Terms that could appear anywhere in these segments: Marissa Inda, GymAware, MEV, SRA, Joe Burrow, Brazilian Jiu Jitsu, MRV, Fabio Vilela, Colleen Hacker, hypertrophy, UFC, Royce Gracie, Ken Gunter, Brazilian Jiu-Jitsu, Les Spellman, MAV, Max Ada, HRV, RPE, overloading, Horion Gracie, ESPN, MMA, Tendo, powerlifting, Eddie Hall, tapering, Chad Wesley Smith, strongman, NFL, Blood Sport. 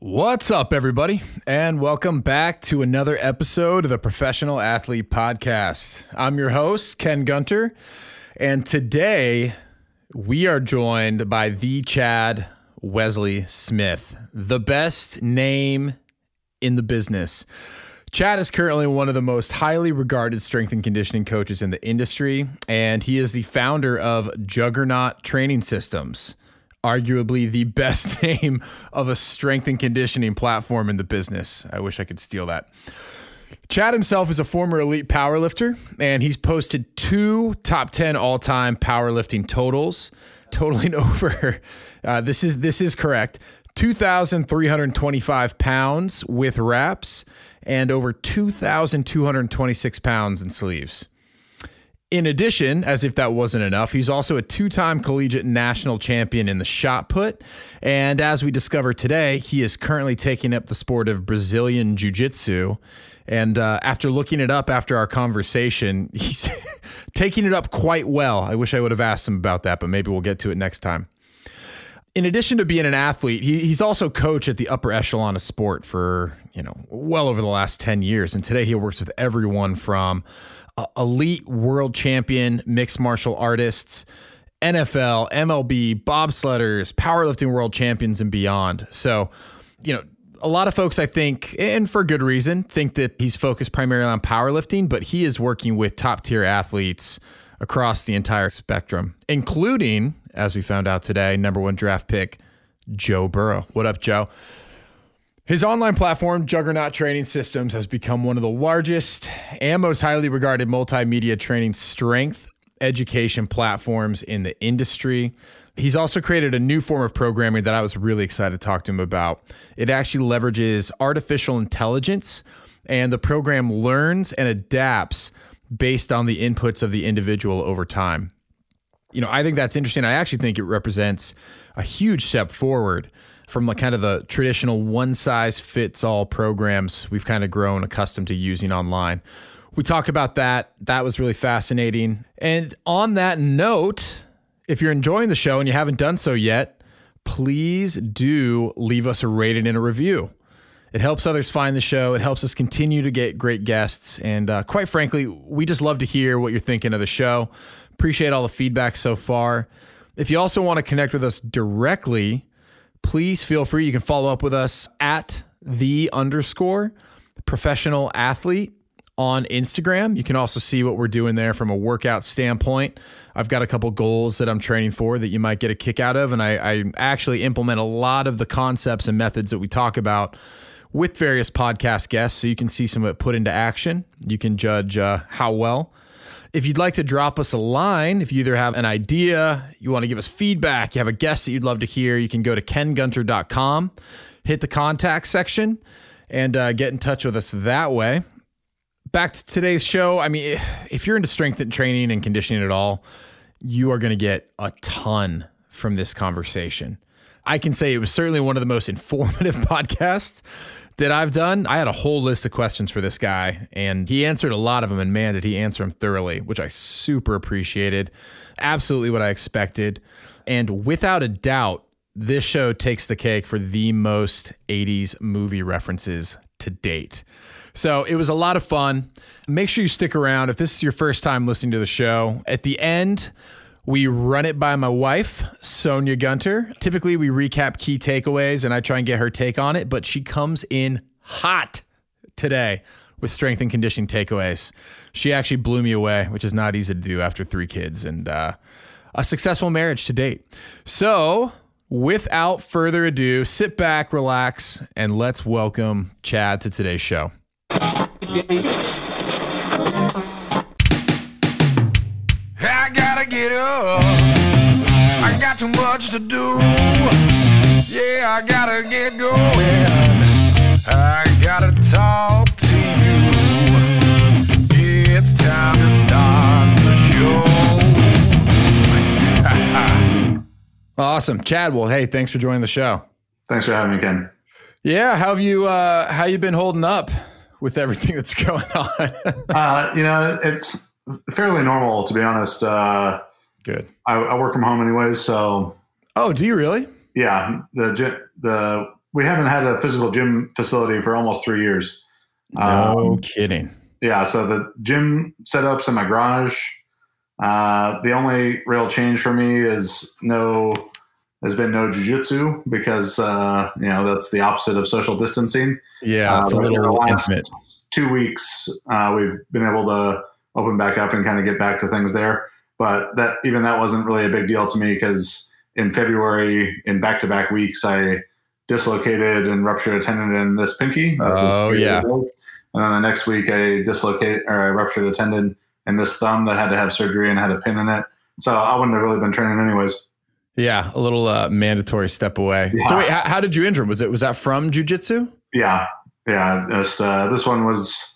What's up, everybody, and welcome back to another episode of the Professional Athlete Podcast. I'm your host, Ken Gunter, and today we are joined by the Chad Wesley Smith, the best name in the business. Chad is currently one of the most highly regarded strength and conditioning coaches in the industry, and he is the founder of Juggernaut Training Systems, arguably the best name of a strength and conditioning platform in the business. I wish I could steal that. Chad himself is a former elite powerlifter, and he's posted two top 10 all-time powerlifting totals, totaling over, this is correct, 2,325 pounds with reps and over 2,226 pounds in sleeves. In addition, as if that wasn't enough, he's also a two-time collegiate national champion in the shot put. And as we discover today, he is currently taking up the sport of Brazilian Jiu Jitsu. And after looking it up after our conversation, he's taking it up quite well. I wish I would have asked him about that, but maybe we'll get to it next time. In addition to being an athlete, he's also coach at the upper echelon of sport for, well over the last 10 years. And today he works with everyone from elite world champion, mixed martial artists, NFL, MLB, bobsledders, powerlifting world champions, and beyond. So, a lot of folks, I think, and for good reason, think that he's focused primarily on powerlifting, but he is working with top tier athletes across the entire spectrum, including, as we found out today, #1 draft pick, Joe Burrow. What up, Joe? His online platform, Juggernaut Training Systems, has become one of the largest and most highly regarded multimedia training strength education platforms in the industry. He's also created a new form of programming that I was really excited to talk to him about. It actually leverages artificial intelligence, and the program learns and adapts based on the inputs of the individual over time. I think that's interesting. I actually think it represents a huge step forward from like kind of the traditional one-size-fits-all programs we've kind of grown accustomed to using online. We talk about that. That was really fascinating. And on that note, if you're enjoying the show and you haven't done so yet, please do leave us a rating and a review. It helps others find the show. It helps us continue to get great guests. And quite frankly, we just love to hear what you're thinking of the show. Appreciate all the feedback so far. If you also want to connect with us directly, please feel free. You can follow up with us at @the_professional athlete on Instagram. You can also see what we're doing there from a workout standpoint. I've got a couple goals that I'm training for that you might get a kick out of. And I actually implement a lot of the concepts and methods that we talk about with various podcast guests. So you can see some of it put into action. You can judge how well. If you'd like to drop us a line, if you either have an idea, you want to give us feedback, you have a guest that you'd love to hear, you can go to kengunter.com, hit the contact section, and get in touch with us that way. Back to today's show. I mean, if you're into strength and training and conditioning at all, you are going to get a ton from this conversation. I can say it was certainly one of the most informative podcasts that I've done. I had a whole list of questions for this guy, and he answered a lot of them, and man, did he answer them thoroughly, which I super appreciated. Absolutely what I expected. And without a doubt, this show takes the cake for the most 80s movie references to date. So it was a lot of fun. Make sure you stick around. If this is your first time listening to the show, at the end, we run it by my wife, Sonia Gunter. Typically, we recap key takeaways, and I try and get her take on it, but she comes in hot today with strength and conditioning takeaways. She actually blew me away, which is not easy to do after 3 kids and a successful marriage to date. So without further ado, sit back, relax, and let's welcome Chad to today's show. Get up. I got too much to do. Yeah, I gotta get going. I gotta talk to you. It's time to start the show. Awesome. Chad, well, hey, thanks for joining the show. Thanks for having me again. Yeah, how you been holding up with everything that's going on? It's fairly normal, to be honest. Good. I work from home anyways, so. Oh, do you really? Yeah. The we haven't had a physical gym facility for almost 3 years. No kidding. Yeah. So the gym setup's in my garage. The only real change for me is there's been no jiu-jitsu because, that's the opposite of social distancing. Yeah. It's a little intimate. 2 weeks, we've been able to open back up and kind of get back to things there. But that wasn't really a big deal to me because in February, in back-to-back weeks, I dislocated and ruptured a tendon in this pinky. That's. And then the next week I ruptured a tendon in this thumb that had to have surgery and had a pin in it. So I wouldn't have really been training anyways. Yeah. A little mandatory step away. Yeah. So wait, how did you injure? Was that from jiu-jitsu? Yeah. Yeah. Just, this one was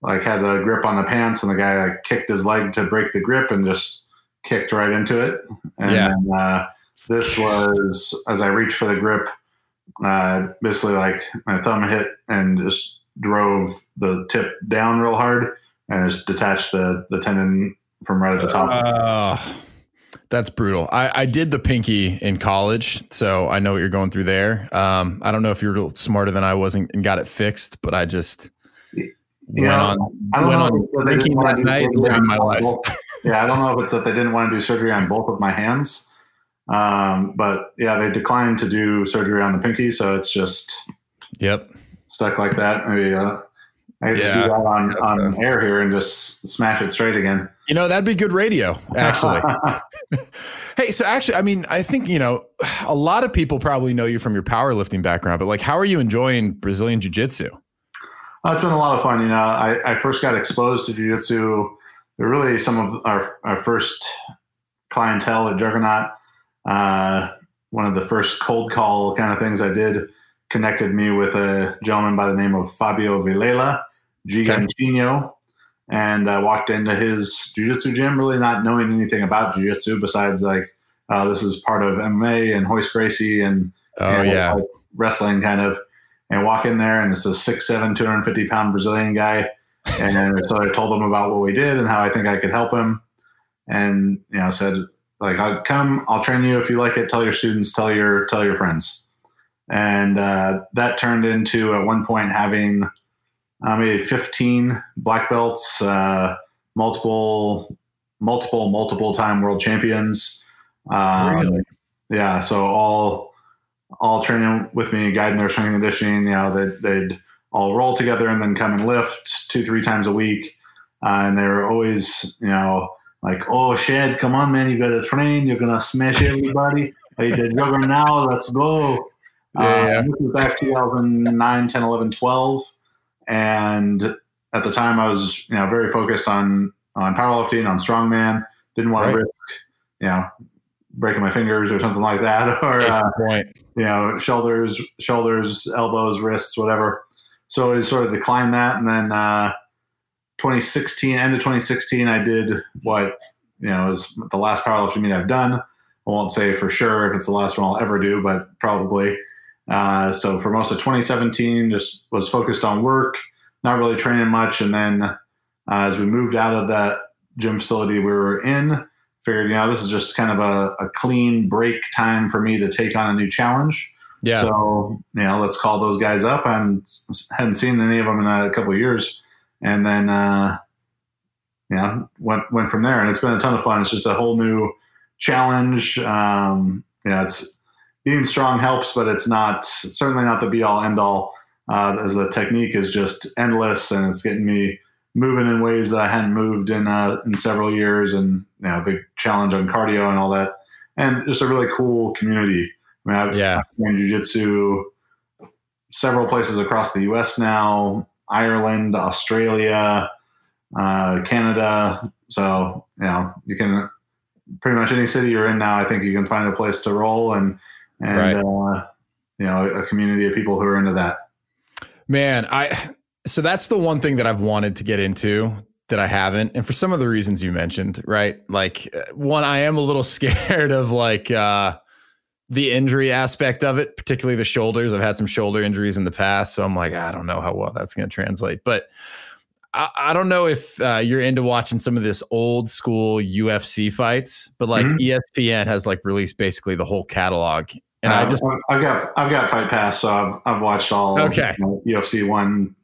like, had a grip on the pants and the guy kicked his leg to break the grip and just kicked right into it. And then, this was, as I reached for the grip, basically like my thumb hit and just drove the tip down real hard and just detached the tendon from right at the top. That's brutal. I did the pinky in college, so I know what you're going through there. I don't know if you're smarter than I was and got it fixed, but I just went on pinky that night and living my life. Yeah, I don't know if it's that they didn't want to do surgery on both of my hands, but yeah, they declined to do surgery on the pinky, so it's just stuck like that. Maybe I could just do that on air here and just smash it straight again. You know, that'd be good radio, actually. Hey, so actually, I mean, I think, a lot of people probably know you from your powerlifting background, but like, how are you enjoying Brazilian Jiu-Jitsu? It's been a lot of fun. I first got exposed to Jiu-Jitsu. They're really some of our first clientele at Juggernaut. One of the first cold call kind of things I did connected me with a gentleman by the name of Fabio Vilela, Gigantinho, and I walked into his jiu-jitsu gym really not knowing anything about jiu-jitsu besides like this is part of MMA and Royce Gracie and like wrestling kind of, and walk in there and it's a 6'7", 250-pound Brazilian guy, and so I told him about what we did and how I think I could help him, and said like I'll train you if you like it, tell your students, tell your friends. And that turned into, at one point, having maybe 15 black belts, multiple-time world champions. Really? Yeah, so all training with me, guiding their strength and conditioning. They'd all roll together and then come and lift 2-3 times a week. And they were always, like, oh, Chad, come on, man, you got to train. You're going to smash everybody. Hey, the Juggernaut, let's go. This was back 2009, 10, 11, 12. And at the time I was, very focused on powerlifting, on strongman. Didn't want to risk, breaking my fingers or something like that, or, shoulders, elbows, wrists, whatever. So I sort of declined that. And then, 2016, I did what, is the last powerlifting meet I've done. I won't say for sure if it's the last one I'll ever do, but probably. So for most of 2017, just was focused on work, not really training much. And then as we moved out of that gym facility we were in, figured, this is just kind of a clean break time for me to take on a new challenge. Yeah. So, let's call those guys up. I hadn't seen any of them in a couple of years. And then, went from there. And it's been a ton of fun. It's just a whole new challenge. It's, being strong helps, but it's certainly not the be all end all, as the technique is just endless and it's getting me moving in ways that I hadn't moved in several years, and a big challenge on cardio and all that, and just a really cool community. I mean, I've been in jiu-jitsu several places across the US now, Ireland, Australia, Canada. So, you can pretty much any city you're in now, I think you can find a place to roll a community of people who are into that. Man, so that's the one thing that I've wanted to get into that I haven't. And for some of the reasons you mentioned, right? Like one, I am a little scared of like, the injury aspect of it, particularly the shoulders. I've had some shoulder injuries in the past. So I'm like, I don't know how well that's going to translate, but I don't know if you're into watching some of this old school UFC fights, but like ESPN has like released basically the whole catalog And I've got Fight Pass, so I've watched all UFC 1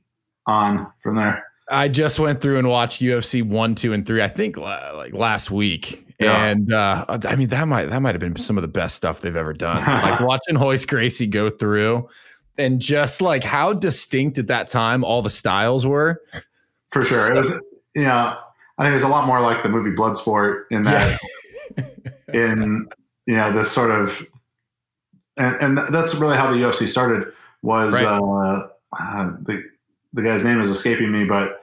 on from there. I just went through and watched UFC 1, 2, and 3. I think like last week, and I mean that might have been some of the best stuff they've ever done. Like watching Royce Gracie go through, and just like how distinct at that time all the styles were. For sure, so, I think it's a lot more like the movie Blood Sport in that, this sort of, and that's really how the UFC started. Was the guy's name is escaping me, but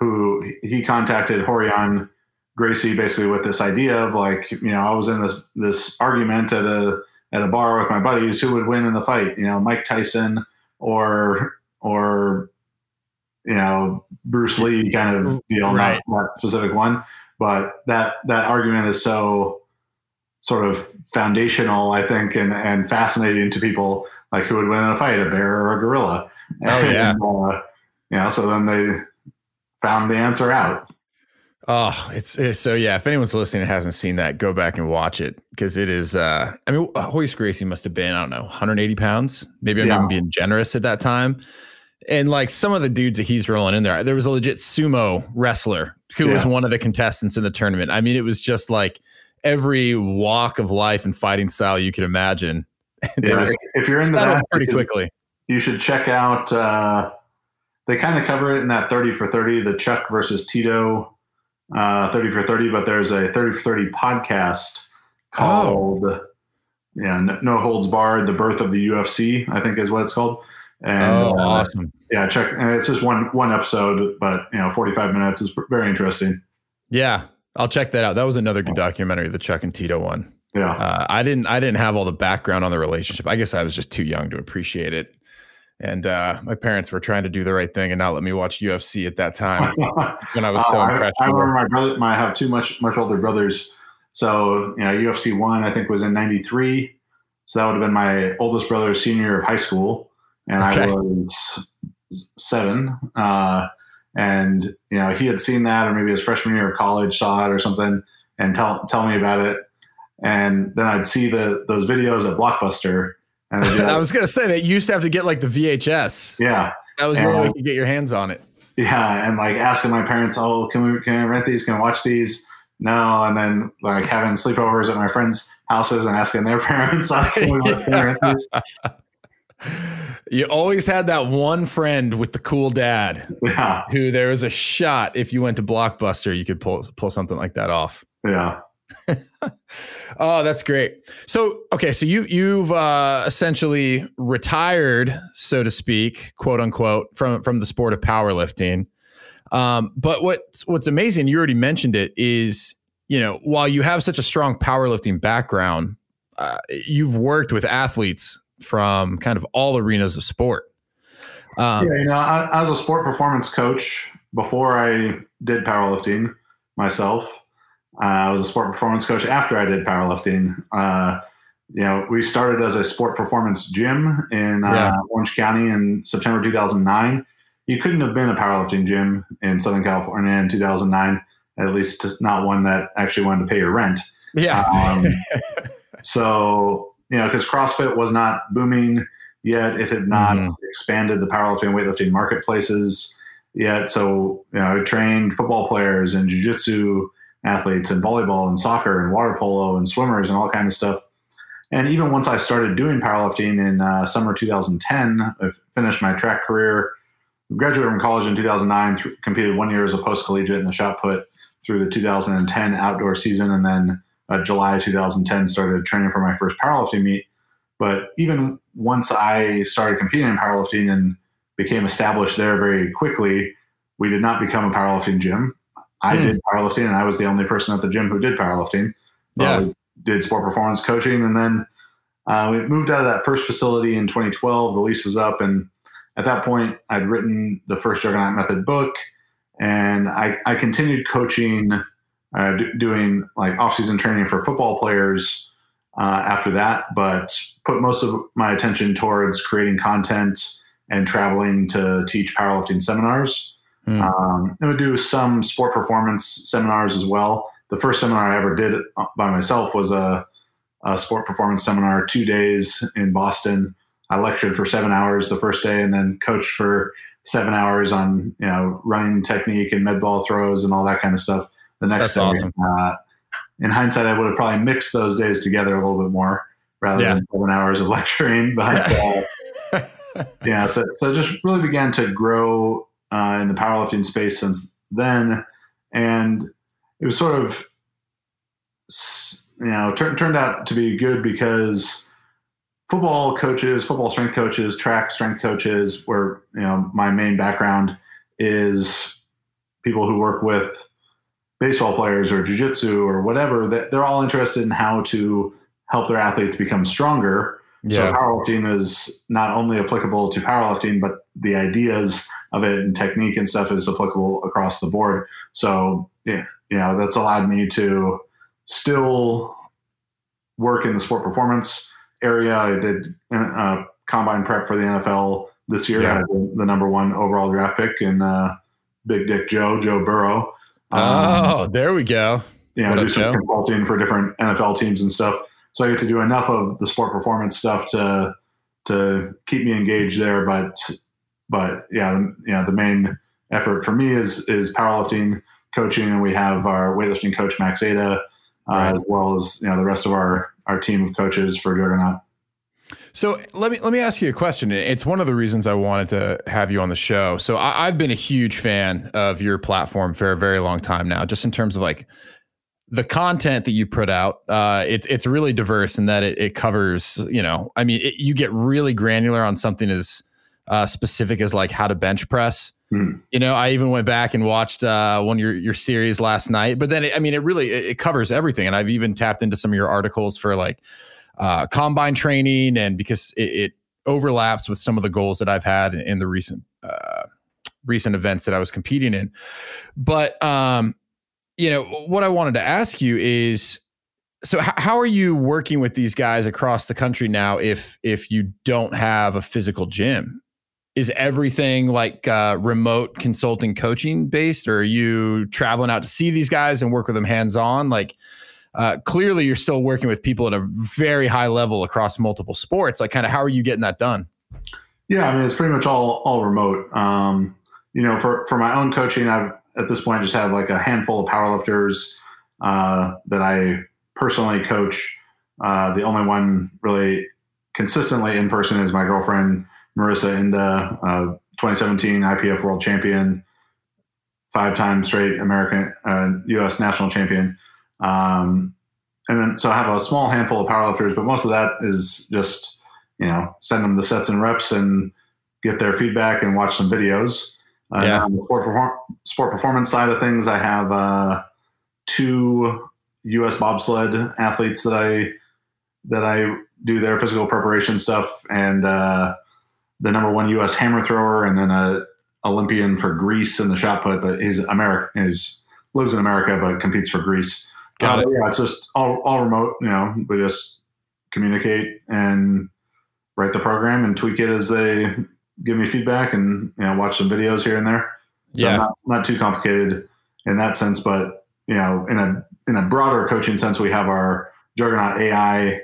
who he contacted Horion Gracie basically with this idea of like, I was in this argument at a bar with my buddies, who would win in the fight, Mike Tyson or, Bruce Lee kind of deal, not that specific one, but that argument is so sort of foundational, I think, and fascinating to people, like who would win in a fight, a bear or a gorilla. So then they found the answer out. Oh, it's so yeah. If anyone's listening and hasn't seen that, go back and watch it, because it is. I mean, Royce Gracie must have been, I don't know, 180 pounds. Maybe I'm even being generous at that time. And like some of the dudes that he's rolling in there was a legit sumo wrestler who was one of the contestants in the tournament. I mean, it was just like every walk of life and fighting style you could imagine. If you're into that, pretty quickly, you should check out. They kind of cover it in that 30 for 30, the Chuck versus Tito. 30 for 30, but there's a 30 for 30 podcast called No Holds Barred, The Birth of the UFC, I think is what it's called. And awesome. Yeah, check, and it's just one episode, but 45 minutes is very interesting. Yeah, I'll check that out. That was another good documentary, the Chuck and Tito one. Yeah. I didn't have all the background on the relationship. I guess I was just too young to appreciate it. And my parents were trying to do the right thing and not let me watch UFC at that time when I was so impressionable. I remember I have two much older brothers. So, UFC 1, I think, was in 93. So that would have been my oldest brother's senior year of high school. And I was 7. And, he had seen that, or maybe his freshman year of college saw it or something and tell me about it. And then I'd see those videos at Blockbuster. And I was going to say that you used to have to get like the VHS. Yeah. That was the only way you could get your hands on it. Yeah. And like asking my parents, can I rent these? Can I watch these? No. And then like having sleepovers at my friends' houses and asking their parents, can I rent these? You always had that one friend with the cool dad who there was a shot. If you went to Blockbuster, you could pull something like that off. Yeah. Oh, that's great. So, okay. So you've essentially retired, so to speak, quote unquote, from the sport of powerlifting. But what's amazing, you already mentioned it, is, while you have such a strong powerlifting background, you've worked with athletes from kind of all arenas of sport. I was a sport performance coach before I did powerlifting myself. I was a sport performance coach after I did powerlifting. We started as a sport performance gym in Orange County in September 2009. You couldn't have been a powerlifting gym in Southern California in 2009, at least not one that actually wanted to pay your rent. Yeah. Because CrossFit was not booming yet. It had not expanded the powerlifting and weightlifting marketplaces yet. So, I trained football players and jiu-jitsu athletes and volleyball and soccer and water polo and swimmers and all kinds of stuff. And even once I started doing powerlifting in summer 2010, I finished my track career, graduated from college in 2009, competed 1 year as a post-collegiate in the shot put through the 2010 outdoor season. And then July 2010 started training for my first powerlifting meet. But even once I started competing in powerlifting and became established there very quickly, we did not become a powerlifting gym. I did powerlifting, and I was the only person at the gym who did powerlifting. We did sport performance coaching. And then we moved out of that first facility in 2012. The lease was up. And at that point, I'd written the first Juggernaut Method book. And I continued coaching, doing like off-season training for football players after that, but put most of my attention towards creating content and traveling to teach powerlifting seminars. I would do some sport performance seminars as well. The first seminar I ever did by myself was a sport performance seminar, 2 days in Boston. I lectured for 7 hours the first day and then coached for 7 hours on, you know, running technique and med ball throws and all that kind of stuff the next day. Awesome. In hindsight, I would have probably mixed those days together a little bit more rather than 7 hours of lecturing. But so just really began to grow in the powerlifting space since then. And it was sort of, you know, turned out to be good because football coaches, football strength coaches, track strength coaches, where, you know, my main background is people who work with baseball players or jiu-jitsu or whatever, that they're all interested in how to help their athletes become stronger. Yeah. So powerlifting is not only applicable to powerlifting, but the ideas of it and technique and stuff is applicable across the board. So, yeah, you know, that's allowed me to still work in the sport performance area. I did combine prep for the NFL this year. Yeah. I had the #1 overall draft pick in Big Dick Joe Burrow. There we go. Yeah, you know, do some consulting for different NFL teams and stuff. So I get to do enough of the sport performance stuff to keep me engaged there. But yeah, you know, the main effort for me is powerlifting coaching, and we have our weightlifting coach Max Ada, as well as, you know, the rest of our team of coaches for Juggernaut. So let me ask you a question. It's one of the reasons I wanted to have you on the show. So I've been a huge fan of your platform for a very long time now, just in terms of like the content that you put out. It's really diverse in that it covers, you know, I mean, you get really granular on something as specific as like how to bench press. Mm. You know, I even went back and watched one of your series last night, but then, it really covers everything. And I've even tapped into some of your articles for like, combine training, and because it overlaps with some of the goals that I've had in the recent events that I was competing in. But, you know, what I wanted to ask you is, so how are you working with these guys across the country now? If you don't have a physical gym, is everything like remote consulting coaching based, or are you traveling out to see these guys and work with them hands-on? Like, clearly you're still working with people at a very high level across multiple sports. Like, kind of how are you getting that done? Yeah. I mean, it's pretty much all remote. You know, for my own coaching, I've at this point just have like a handful of powerlifters, that I personally coach. The only one really consistently in person is my girlfriend, Marissa Inda, 2017 IPF world champion, 5-time straight American, US national champion. And then, so I have a small handful of powerlifters, but most of that is just, you know, send them the sets and reps and get their feedback and watch some videos. Yeah. On the sport performance side of things, I have, 2 US bobsled athletes that I do their physical preparation stuff. And, the #1 US hammer thrower, and then a Olympian for Greece in the shot put, but he's American, lives in America, but competes for Greece. Got it. Yeah, it's just all remote. You know, we just communicate and write the program and tweak it as they give me feedback, and, you know, watch some videos here and there. So yeah, not too complicated in that sense, but, you know, in a broader coaching sense, we have our Juggernaut AI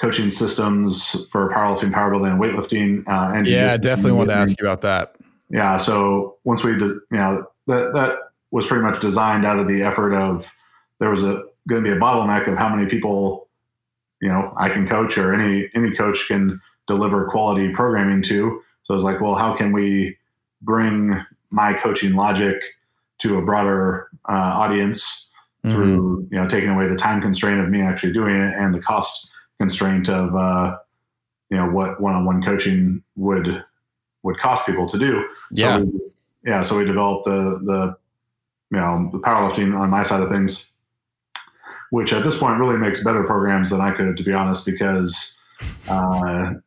coaching systems for powerlifting, powerbuilding, and weightlifting. And yeah, I definitely want to ask you about that. Yeah, so once we, you know, that was pretty much designed out of the effort of, there was going to be a bottleneck of how many people, you know, I can coach, or any coach can deliver quality programming to. So I was like, well, how can we bring my coaching logic to a broader audience through, you know, taking away the time constraint of me actually doing it and the cost constraint of, you know, what one-on-one coaching would cost people to do. Yeah. So we developed the you know, the powerlifting on my side of things, which at this point really makes better programs than I could, to be honest, because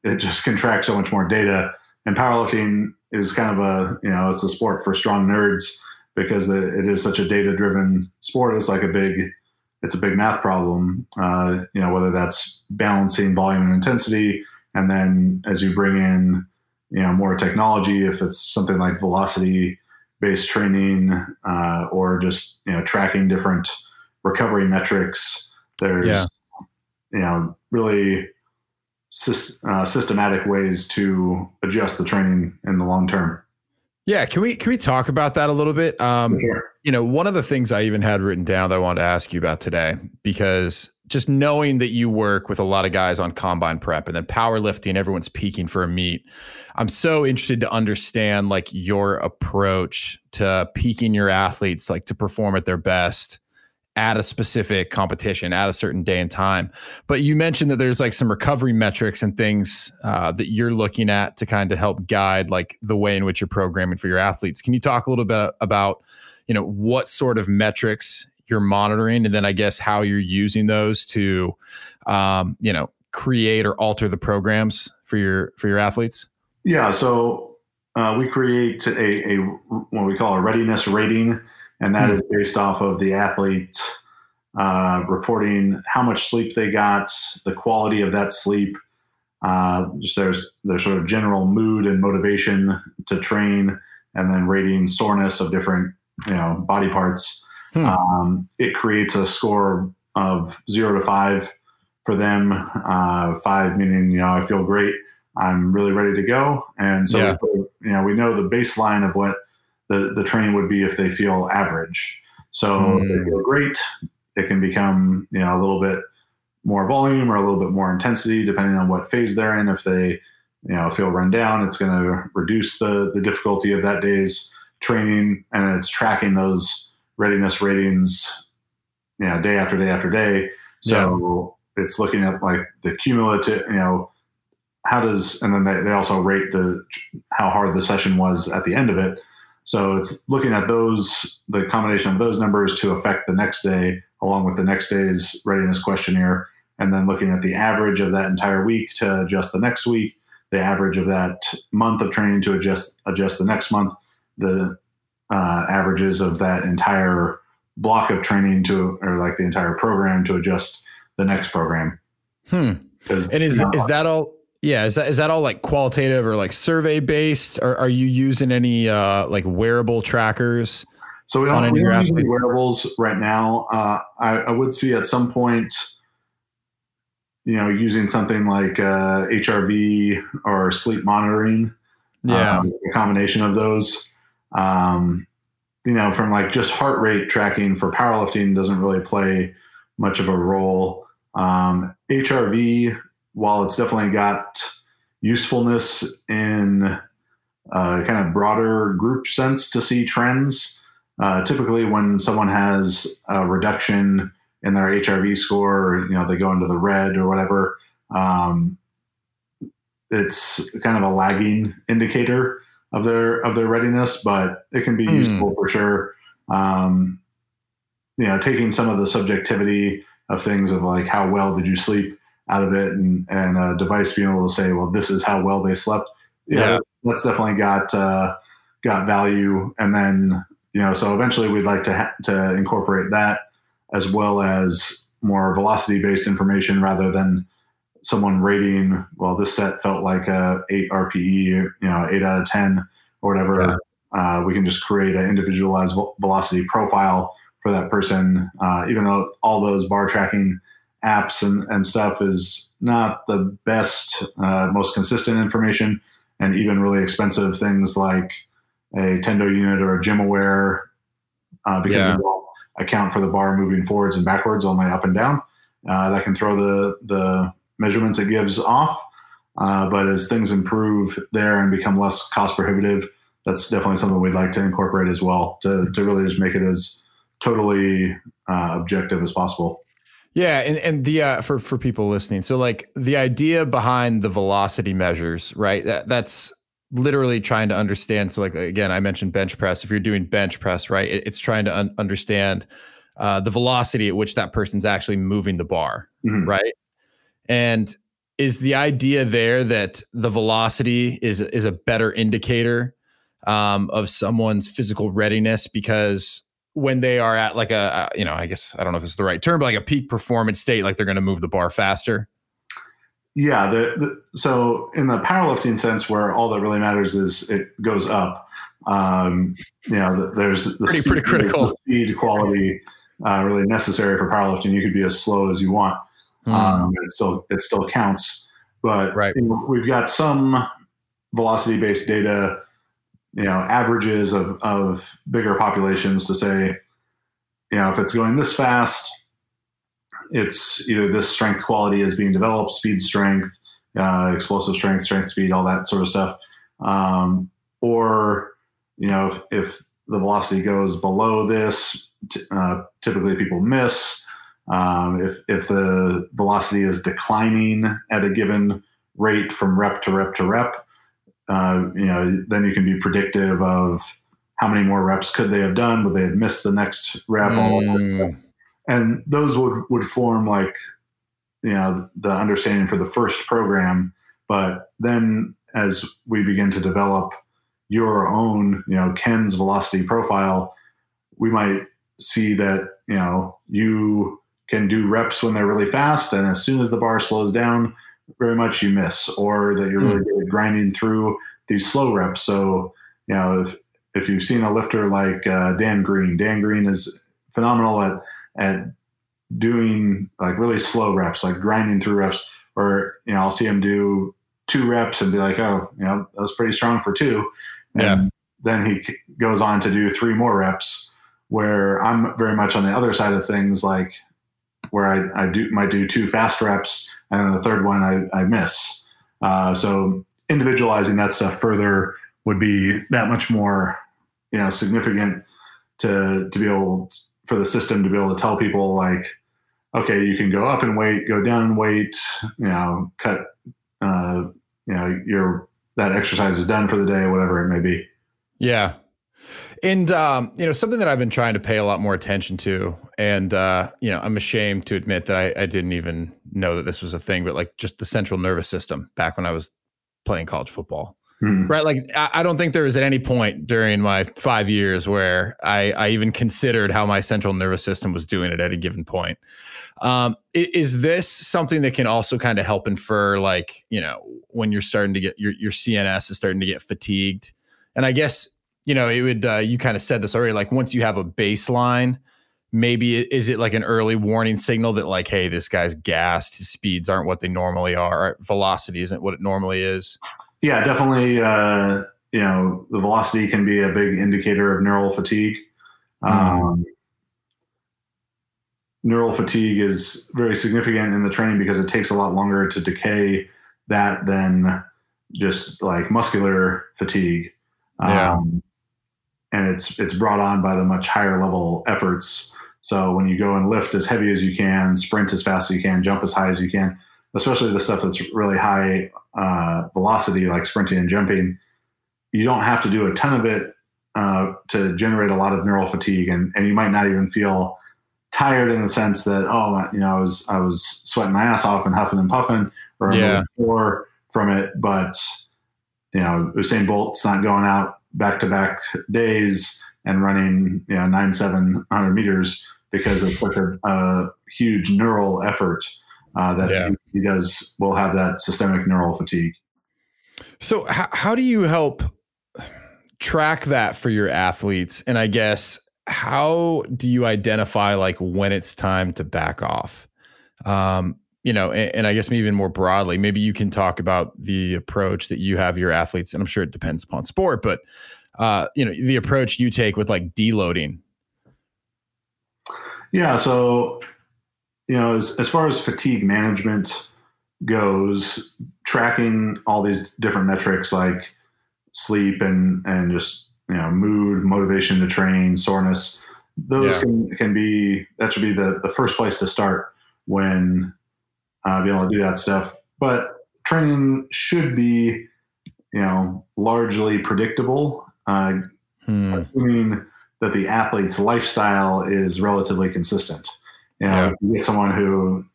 it just can track so much more data. And powerlifting is kind of a, you know, it's a sport for strong nerds, because it is such a data-driven sport. It's like a big math problem, you know, whether that's balancing volume and intensity. And then as you bring in, you know, more technology, if it's something like velocity-based training, or just, you know, tracking different recovery metrics, there's really systematic ways to adjust the training in the long term. Yeah. Can we talk about that a little bit? Sure. One of the things I even had written down that I wanted to ask you about today, because just knowing that you work with a lot of guys on combine prep and then powerlifting, everyone's peaking for a meet. I'm so interested to understand like your approach to peaking your athletes, like to perform at their best at a specific competition at a certain day and time. But you mentioned that there's like some recovery metrics and things that you're looking at to kind of help guide like the way in which you're programming for your athletes. Can you talk a little bit about, what sort of metrics you're monitoring, and then I guess how you're using those to, create or alter the programs for your athletes? Yeah. So we create a what we call a readiness rating. And that is based off of the athlete reporting how much sleep they got, the quality of that sleep, just their sort of general mood and motivation to train, and then rating soreness of different body parts. It creates a score of 0 to 5 for them. 5 meaning I feel great, I'm really ready to go, and so we know the baseline of what the training would be if they feel average. So if they feel great, it can become, a little bit more volume or a little bit more intensity, depending on what phase they're in. If they, feel run down, it's going to reduce the difficulty of that day's training, and it's tracking those readiness ratings, day after day after day. So it's looking at like the cumulative, and then they also rate how hard the session was at the end of it. So it's looking at the combination of those numbers to affect the next day, along with the next day's readiness questionnaire, and then looking at the average of that entire week to adjust the next week, the average of that month of training to adjust the next month, the averages of that entire block of training the entire program to adjust the next program. And is that all? Yeah. Is that all like qualitative or like survey based, or are you using any like wearable trackers? So we don't use any wearables right now. I would see at some point, using something like HRV or sleep monitoring, a combination of those, from like just heart rate tracking for powerlifting doesn't really play much of a role. HRV, while it's definitely got usefulness in kind of broader group sense to see trends, typically when someone has a reduction in their HRV score, they go into the red or whatever, it's kind of a lagging indicator of their readiness, but it can be useful for sure. Taking some of the subjectivity of things of like, how well did you sleep out of it, and a device being able to say, well, this is how well they slept. That's definitely got value. And then, so eventually we'd like to incorporate that, as well as more velocity based information, rather than someone rating, well, this set felt like a 8 RPE, 8 out of 10 or whatever. We can just create an individualized velocity profile for that person. Even though all those bar tracking apps and stuff is not the best, most consistent information, and even really expensive things like a Tendo unit or a GymAware, because they don't account for the bar moving forwards and backwards, only up and down. That can throw the measurements it gives off. But as things improve there and become less cost prohibitive, that's definitely something we'd like to incorporate as well, to really just make it as totally objective as possible. Yeah. And the, for people listening. So like the idea behind the velocity measures, right? That's literally trying to understand. So like, again, I mentioned bench press. If you're doing bench press, right, it's trying to understand the velocity at which that person's actually moving the bar. Right. And is the idea there that the velocity is a better indicator of someone's physical readiness, because when they are at like a, I guess, I don't know if it's the right term, but like a peak performance state, like they're going to move the bar faster? Yeah. So in the powerlifting sense, where all that really matters is it goes up. There's the pretty critical speed quality really necessary for powerlifting. You could be as slow as you want. It still counts. But you know, we've got some velocity-based data, you know, averages of bigger populations to say, you know, if it's going this fast, it's either this strength quality is being developed, speed strength, explosive strength, strength speed, all that sort of stuff. Or, you know, if the velocity goes below this, typically people miss. If the velocity is declining at a given rate from rep to rep to rep, you know, then you can be predictive of how many more reps could they have done, would they have missed the next rep? And those would form, like, you know, the understanding for the first program. But then as we begin to develop your own, you know, Ken's velocity profile, we might see that, you know, you can do reps when they're really fast, and as soon as the bar slows down very much, you miss, or that you're really good at grinding through these slow reps. So, you know, if you've seen a lifter like Dan Green is phenomenal at doing like really slow reps, like grinding through reps, or, you know, I'll see him do 2 reps and be like, oh, you know, that was pretty strong for 2. And then he goes on to do 3 more reps, where I'm very much on the other side of things, like where I might do 2 fast reps and then the 3rd one I miss. So individualizing that stuff further would be that much more, you know, significant to be able for the system to be able to tell people, like, okay, you can go up in weight, go down in weight, you know, cut, you know, that exercise is done for the day, whatever it may be. Yeah. And, you know, something that I've been trying to pay a lot more attention to, and, you know, I'm ashamed to admit that I didn't even know that this was a thing, but like just the central nervous system back when I was playing college football, right? Like, I don't think there was at any point during my 5 years where I even considered how my central nervous system was doing it at a given point. Is this something that can also kind of help infer, like, you know, when you're starting to get your CNS is starting to get fatigued? And I guess, you know, it would, you kind of said this already, like once you have a baseline, maybe is it like an early warning signal that like, hey, this guy's gassed, his speeds aren't what they normally are, velocity isn't what it normally is? Yeah, definitely. You know, the velocity can be a big indicator of neural fatigue. Neural fatigue is very significant in the training because it takes a lot longer to decay that than just like muscular fatigue. And it's brought on by the much higher level efforts. So when you go and lift as heavy as you can, sprint as fast as you can, jump as high as you can, especially the stuff that's really high velocity, like sprinting and jumping, you don't have to do a ton of it to generate a lot of neural fatigue. And you might not even feel tired in the sense that, oh, you know, I was sweating my ass off and huffing and puffing or sore from it. But, you know, Usain Bolt's not going out back-to-back days and running, you know, 9,700 meters because of such a huge neural effort that he does will have that systemic neural fatigue. So how do you help track that for your athletes? And I guess, how do you identify like when it's time to back off? You know, and I guess maybe even more broadly, maybe you can talk about the approach that you have your athletes, and I'm sure it depends upon sport, but, you know, the approach you take with like deloading. Yeah. So, you know, as far as fatigue management goes, tracking all these different metrics like sleep and just, you know, mood, motivation to train, soreness, those can be, that should be the first place to start when, be able to do that stuff. But training should be, you know, largely predictable, assuming that the athlete's lifestyle is relatively consistent. You know, you get someone who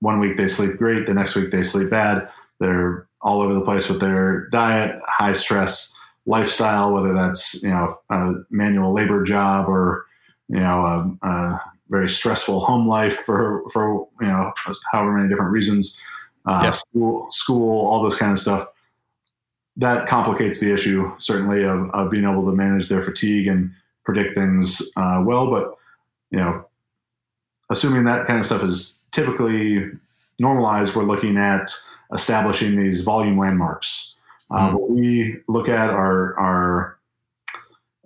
one week they sleep great, the next week they sleep bad. They're all over the place with their diet, high stress lifestyle, whether that's, you know, a manual labor job or, you know, a very stressful home life for, you know, however many different reasons, school, all this kind of stuff that complicates the issue certainly of being able to manage their fatigue and predict things well. But, you know, assuming that kind of stuff is typically normalize, we're looking at establishing these volume landmarks. What we look at are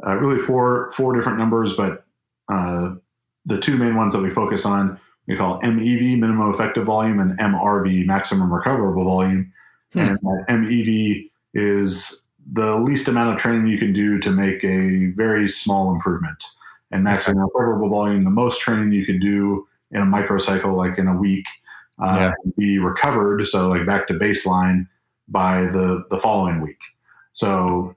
really four different numbers, but the two main ones that we focus on, we call MEV, minimum effective volume, and MRV, maximum recoverable volume. And MEV is the least amount of training you can do to make a very small improvement. And maximum recoverable volume, the most training you can do in a microcycle, like in a week, be recovered, so like back to baseline, by the following week. So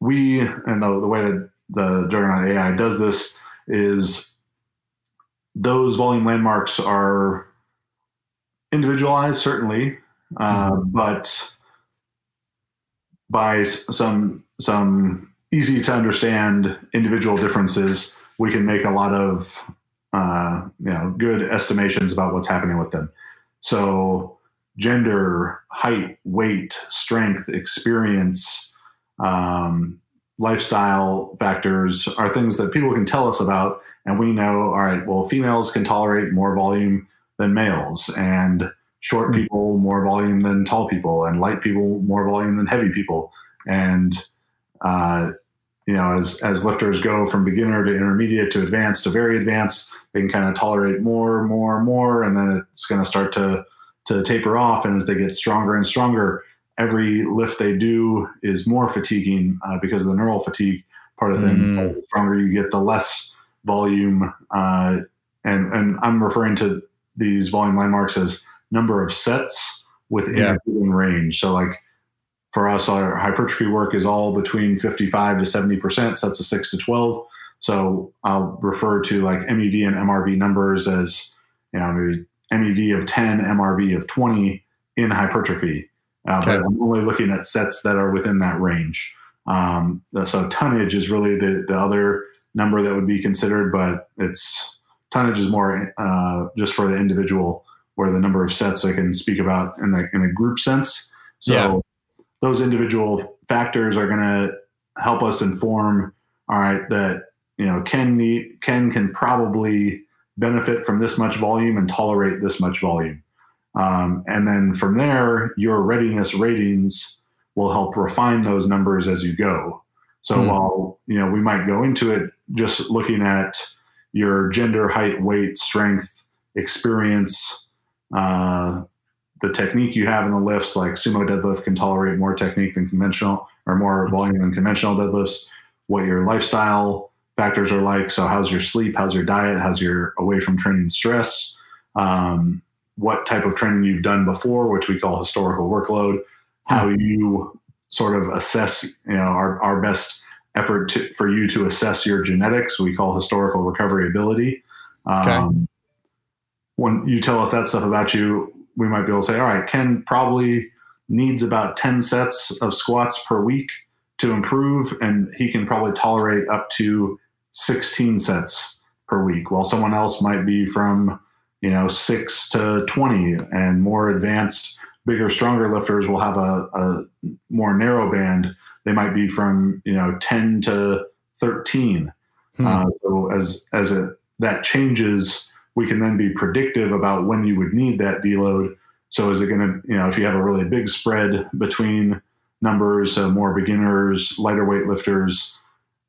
we, and the way that the Juggernaut AI does this is those volume landmarks are individualized, certainly, but by some easy to understand individual differences, we can make a lot of good estimations about what's happening with them. So gender, height, weight, strength, experience, lifestyle factors are things that people can tell us about. And we know, all right, well, females can tolerate more volume than males, and short people more volume than tall people, and light people more volume than heavy people. And, as lifters go from beginner to intermediate to advanced to very advanced, they can kind of tolerate more, and then it's going to start to taper off. And as they get stronger and stronger, every lift they do is more fatiguing because of the neural fatigue part of the thing. The stronger you get, the less volume. And I'm referring to these volume landmarks as number of sets within a given range. So like for us, our hypertrophy work is all between 55 to 70%, sets of 6 to 12. So I'll refer to like MEV and MRV numbers as, maybe MEV of 10, MRV of 20 in hypertrophy. But I'm only looking at sets that are within that range. So tonnage is really the other number that would be considered, but it's tonnage is more just for the individual, where the number of sets I can speak about in a group sense. So those individual factors are going to help us inform, all right, that Ken can probably benefit from this much volume and tolerate this much volume. And then from there, your readiness ratings will help refine those numbers as you go. So while, we might go into it just looking at your gender, height, weight, strength, experience, the technique you have in the lifts, like sumo deadlift can tolerate more technique than conventional, or more volume than conventional deadlifts, what your lifestyle factors are like. So how's your sleep? How's your diet? How's your away from training stress? What type of training you've done before, which we call historical workload, how you sort of assess, our best effort for you to assess your genetics, we call historical recovery ability. When you tell us that stuff about you, we might be able to say, all right, Ken probably needs about 10 sets of squats per week to improve, and he can probably tolerate up to 16 sets per week, while someone else might be from 6 to 20, and more advanced, bigger, stronger lifters will have a more narrow band. They might be from 10 to 13. So that changes, we can then be predictive about when you would need that deload. So is it going to, if you have a really big spread between numbers, so more beginners, lighter weight lifters,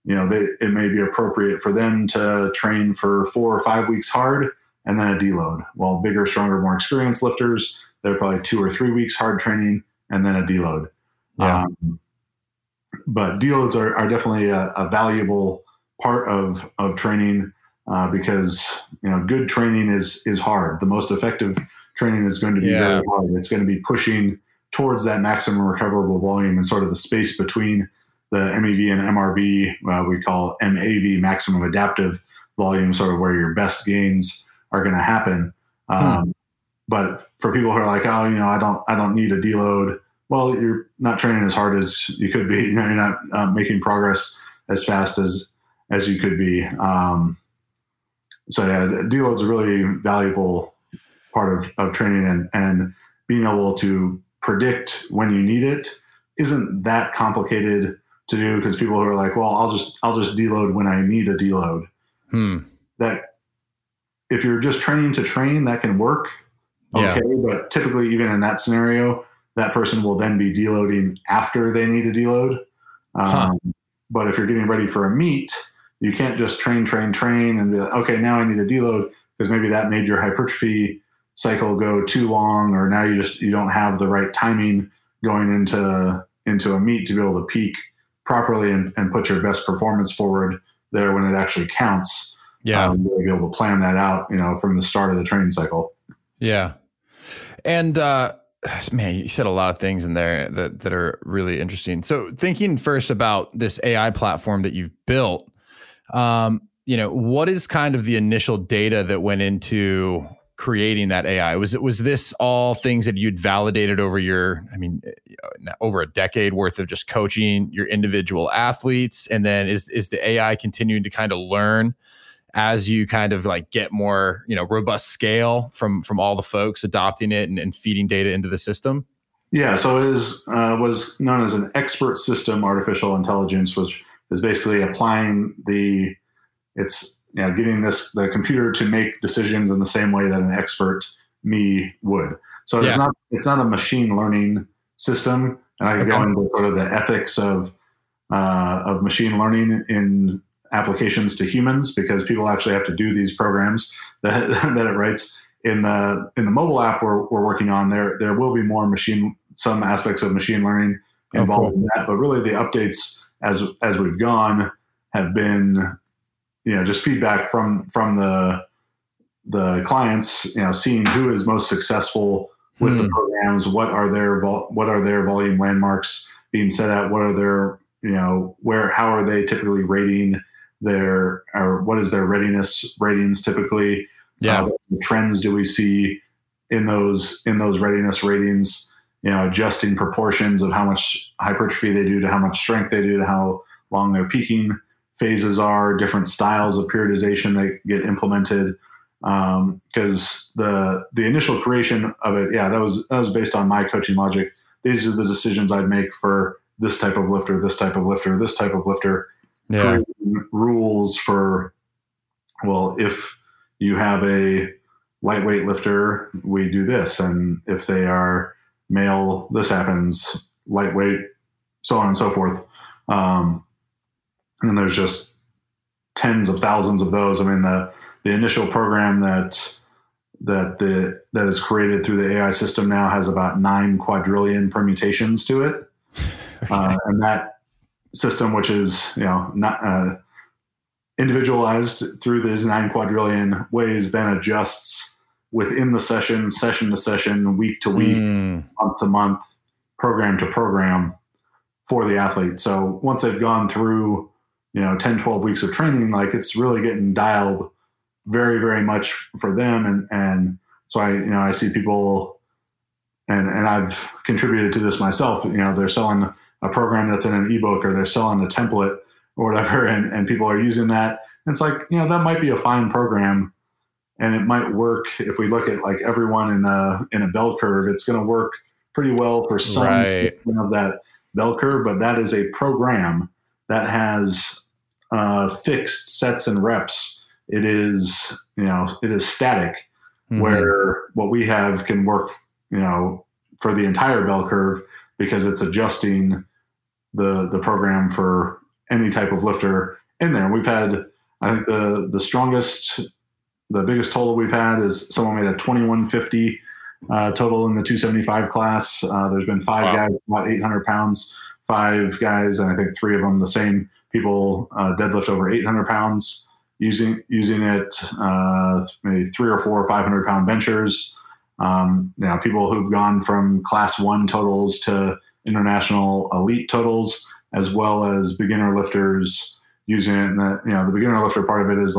it may be appropriate for them to train for 4 or 5 weeks hard and then a deload. While bigger, stronger, more experienced lifters, they're probably 2 or 3 weeks hard training and then a deload. But deloads are definitely a valuable part of training because good training is hard. The most effective training is going to be very hard. It's going to be pushing towards that maximum recoverable volume, and sort of the space between the MEV and MRV, we call MAV, maximum adaptive volume, sort of where your best gains are going to happen. But for people who are like, I don't need a deload. Well, you're not training as hard as you could be. You're not making progress as fast as you could be. Deload's a really valuable part of training, and being able to predict when you need it isn't that complicated to do, because people who are like, well, I'll just deload when I need a deload. That if you're just training to train, that can work, Okay, yeah. But typically even in that scenario, that person will then be deloading after they need to deload. But if you're getting ready for a meet, you can't just train and be like, okay, now I need to deload, because maybe that made your hypertrophy cycle go too long, or now you don't have the right timing going into a meet to be able to peak properly and put your best performance forward there when it actually counts. Yeah. Be able to plan that out, from the start of the training cycle. Yeah. And, man, you said a lot of things in there that are really interesting. So thinking first about this AI platform that you've built, what is kind of the initial data that went into creating that AI? Was this all things that you'd validated over over a decade worth of just coaching your individual athletes? And then is the AI continuing to kind of learn as you kind of like get more, robust scale from all the folks adopting it and feeding data into the system? Yeah. So it was known as an expert system artificial intelligence, which is basically applying getting the computer to make decisions in the same way that an expert me would. So it's not a machine learning system. And I could go into sort of the ethics of machine learning in applications to humans, because people actually have to do these programs that it writes in the mobile app we're working on. There will be more some aspects of machine learning involved in that, but really the updates as we've gone have been, just feedback from the clients, seeing who is most successful with the programs, what are their volume landmarks being set at, what are their, how are they typically rating what is their readiness ratings typically? Yeah. What trends do we see in those readiness ratings? Adjusting proportions of how much hypertrophy they do to how much strength they do to how long their peaking phases are, different styles of periodization that get implemented. Because the initial creation of it, that was based on my coaching logic. These are the decisions I'd make for this type of lifter, this type of lifter, this type of lifter. Yeah. Rules for, if you have a lightweight lifter, we do this. And if they are male, this happens, lightweight, so on and so forth. And there's just tens of thousands of those. I mean, the initial program that is created through the AI system now has about 9 quadrillion permutations to it. Okay. And that system, which is not individualized through these 9 quadrillion ways, then adjusts within the session to session, week to week, month to month, program to program for the athlete. So once they've gone through 10, 12 weeks of training, it's really getting dialed very, very much for them. And so I see people, and I've contributed to this myself, they're selling a program that's in an ebook, or they're selling a template or whatever, and people are using that. And it's that might be a fine program and it might work. If we look at everyone in a bell curve, it's going to work pretty well for some of that bell curve, but that is a program that has fixed sets and reps. It is, it is static, where what we have can work, for the entire bell curve, because it's adjusting the program for any type of lifter in there. We've had, I think the biggest total we've had is someone made a 2150 total in the 275 class. There's been 5 guys, about 800 pounds, 5 guys, and I think 3 of them, the same people, deadlift over 800 pounds using it, maybe 3 or 4 500 pound benchers. People who've gone from class 1 totals to international elite totals, as well as beginner lifters using it. And the beginner lifter part of it is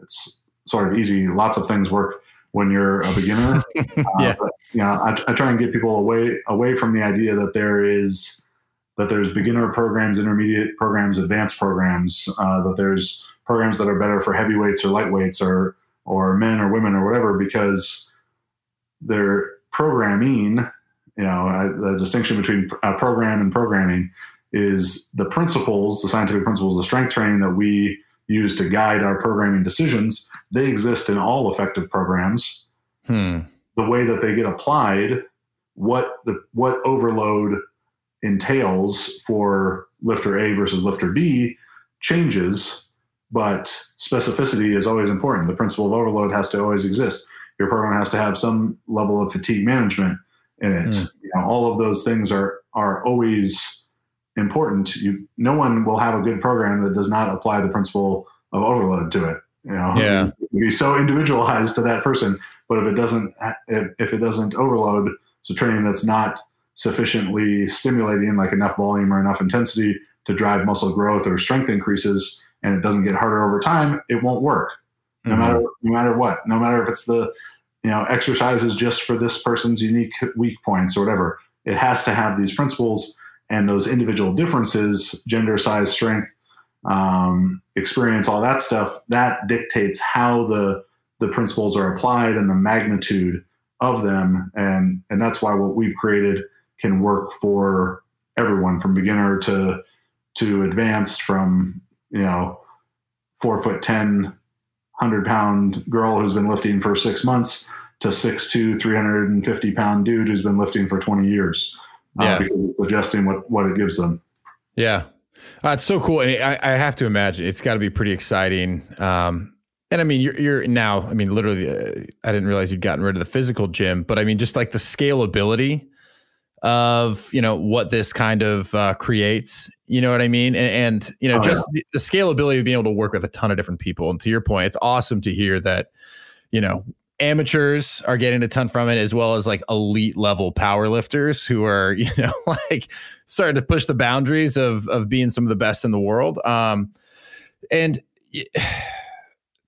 it's sort of easy. Lots of things work when you're a beginner. But, I try and get people away from the idea that there's beginner programs, intermediate programs, advanced programs, that there's programs that are better for heavyweights or lightweights or men or women or whatever, because their programming, the distinction between a program and programming is the principles, the scientific principles, the strength training that we use to guide our programming decisions. They exist in all effective programs. the way that they get applied, what overload entails for lifter A versus lifter B changes, but specificity is always important. The principle of overload has to always exist. Your program has to have some level of fatigue management in it. You know, all of those things are always important. No one will have a good program that does not apply the principle of overload to it. You know, yeah. It can be so individualized to that person, but if it doesn't overload, it's a training that's not sufficiently stimulating, like enough volume or enough intensity to drive muscle growth or strength increases, and it doesn't get harder over time, it won't work. No matter what, no matter if it's the, you know, exercises just for this person's unique weak points or whatever, it has to have these principles, and those individual differences, gender, size, strength, experience, all that stuff, that dictates how the principles are applied and the magnitude of them. And that's why what we've created can work for everyone, from beginner to advanced, from, you know, 4'10", 100-pound girl who's been lifting for 6 months to 6'2", 350-pound dude who's been lifting for 20 years. Yeah. Because it's adjusting what it gives them. Yeah. It's so cool. And I have to imagine it's got to be pretty exciting. And I mean, you're now, I mean, literally, I didn't realize you'd gotten rid of the physical gym, but I mean, just like the scalability of, you know, what this kind of creates, you know what I mean? And you know, the scalability of being able to work with a ton of different people. And to your point, it's awesome to hear that, you know, amateurs are getting a ton from it, as well as like elite level power lifters who are, you know, like starting to push the boundaries of being some of the best in the world. And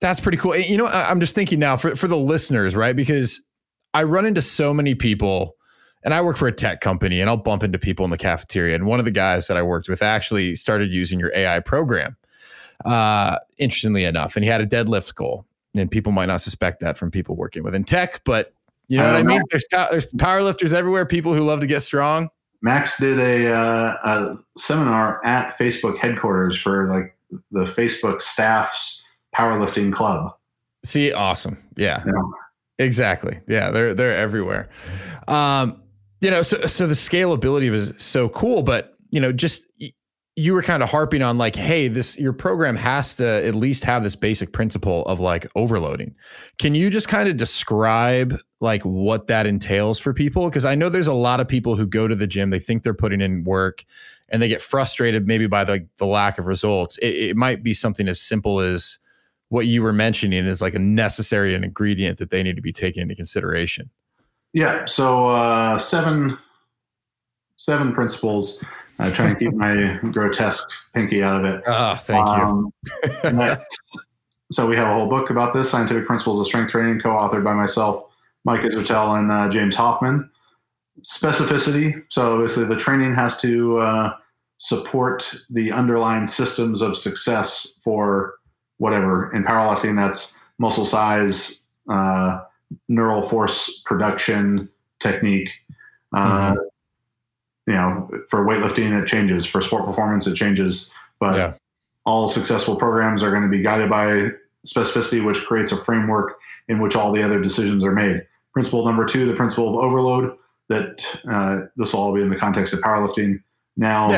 that's pretty cool. You know, I'm just thinking now for the listeners, right? Because I run into so many people, and I work for a tech company, and I'll bump into people in the cafeteria. And one of the guys that I worked with actually started using your AI program, interestingly enough, and he had a deadlift goal. And people might not suspect that from people working within tech, but you know what I mean? There's power lifters everywhere. People who love to get strong. Max did a seminar at Facebook headquarters for like the Facebook staff's powerlifting club. See, awesome. Yeah. Exactly. Yeah. They're everywhere. You know, so the scalability is so cool, but you know, just you were kind of harping on like, hey, your program has to at least have this basic principle of like overloading. Can you just kind of describe like what that entails for people? Because I know there's a lot of people who go to the gym, they think they're putting in work, and they get frustrated maybe by the lack of results. It might be something as simple as what you were mentioning is like a necessary ingredient that they need to be taken into consideration. Yeah. So seven principles. I try and keep my grotesque pinky out of it. Oh, thank you. So we have a whole book about this, Scientific Principles of Strength Training, co-authored by myself, Mike Isertel, and James Hoffman. Specificity. So basically the training has to support the underlying systems of success for whatever. In powerlifting, that's muscle size, neural force production, technique. You know, for weightlifting, it changes. For sport performance, it changes. But all successful programs are going to be guided by specificity, which creates a framework in which all the other decisions are made. Principle number 2, the principle of overload, that this will all be in the context of powerlifting now,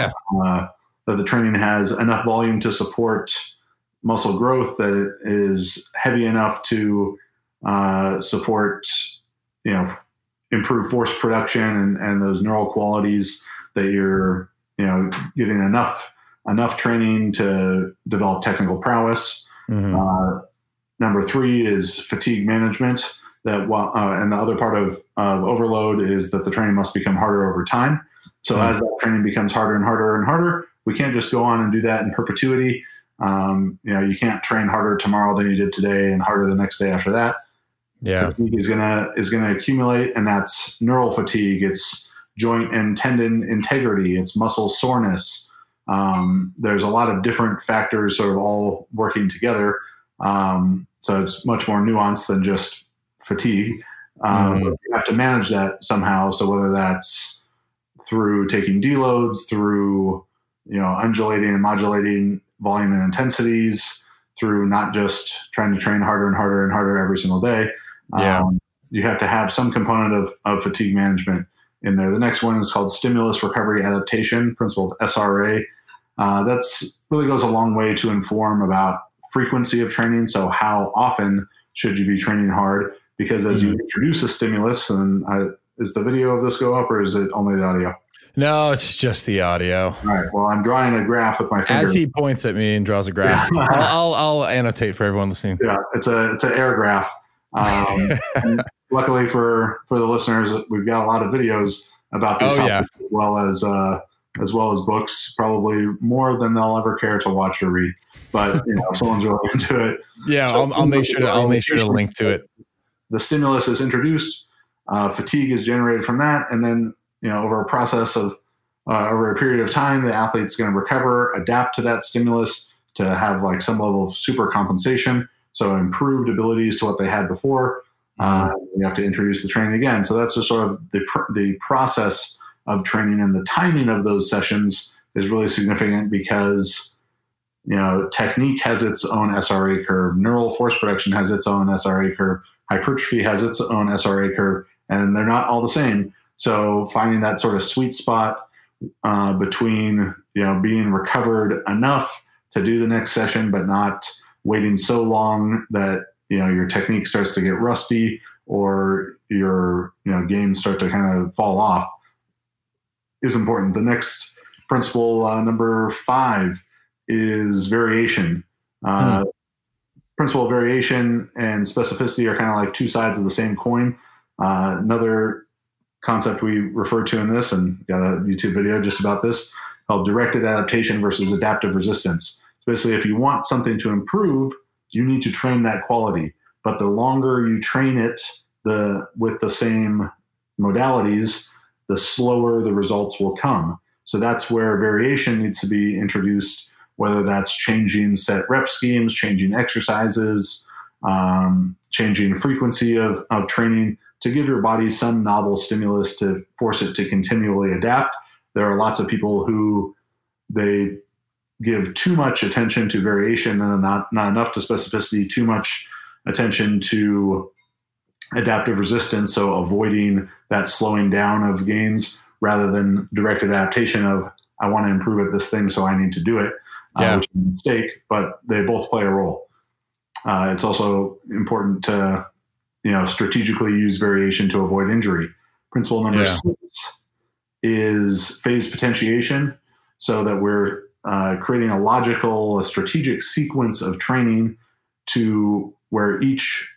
that the training has enough volume to support muscle growth, that it is heavy enough to support, you know, improve force production and those neural qualities, that you're, you know, getting enough training to develop technical prowess. Number 3 is fatigue management, that while, and the other part of overload is that the training must become harder over time. So as that training becomes harder and harder and harder, we can't just go on and do that in perpetuity. You know, you can't train harder tomorrow than you did today and harder the next day after that. Yeah. Fatigue is going to accumulate, and that's neural fatigue. It's joint and tendon integrity. It's muscle soreness. There's a lot of different factors sort of all working together. So it's much more nuanced than just fatigue. But you have to manage that somehow. So whether that's through taking deloads, through, you know, undulating and modulating volume and intensities, through not just trying to train harder and harder and harder every single day. you have to have some component of fatigue management in there. The next one is called stimulus recovery adaptation, principle of SRA. That's really goes a long way to inform about frequency of training. So how often should you be training hard? Because as you introduce a stimulus, and is the video of this go up, or is it only the audio? No, it's just the audio. All right. Well, I'm drawing a graph with my finger. As he points at me and draws a graph, yeah. I'll annotate for everyone listening. Yeah, it's an air graph. Luckily for the listeners, we've got a lot of videos about this topic. as well as books, probably more than they'll ever care to watch or read. But if someone's really into it, yeah, so I'll make sure to link to it. The stimulus is introduced, fatigue is generated from that, and then over a process of over a period of time, the athlete's going to recover, adapt to that stimulus to have like some level of super compensation, so improved abilities to what they had before. You have to introduce the training again. So that's just sort of the process of training, and the timing of those sessions is really significant because, technique has its own SRA curve. Neural force production has its own SRA curve. Hypertrophy has its own SRA curve, and they're not all the same. So finding that sort of sweet spot between, being recovered enough to do the next session, but not waiting so long that, your technique starts to get rusty or your, gains start to kind of fall off is important. The next principle, number 5, is variation. Principle of variation and specificity are kind of like two sides of the same coin. Another concept we refer to in this, and got a YouTube video just about this, called directed adaptation versus adaptive resistance. So basically, if you want something to improve, you need to train that quality. But the longer you train it with the same modalities, the slower the results will come. So that's where variation needs to be introduced, whether that's changing set rep schemes, changing exercises, changing frequency of training to give your body some novel stimulus to force it to continually adapt. There are lots of people who they give too much attention to variation and not enough to specificity, too much attention to adaptive resistance, so avoiding that slowing down of gains rather than directed adaptation of, I want to improve at this thing, so I need to do it, which is a mistake, but they both play a role. It's also important to, strategically use variation to avoid injury. Principle number 6 is phase potentiation, so that we're creating a strategic sequence of training to where each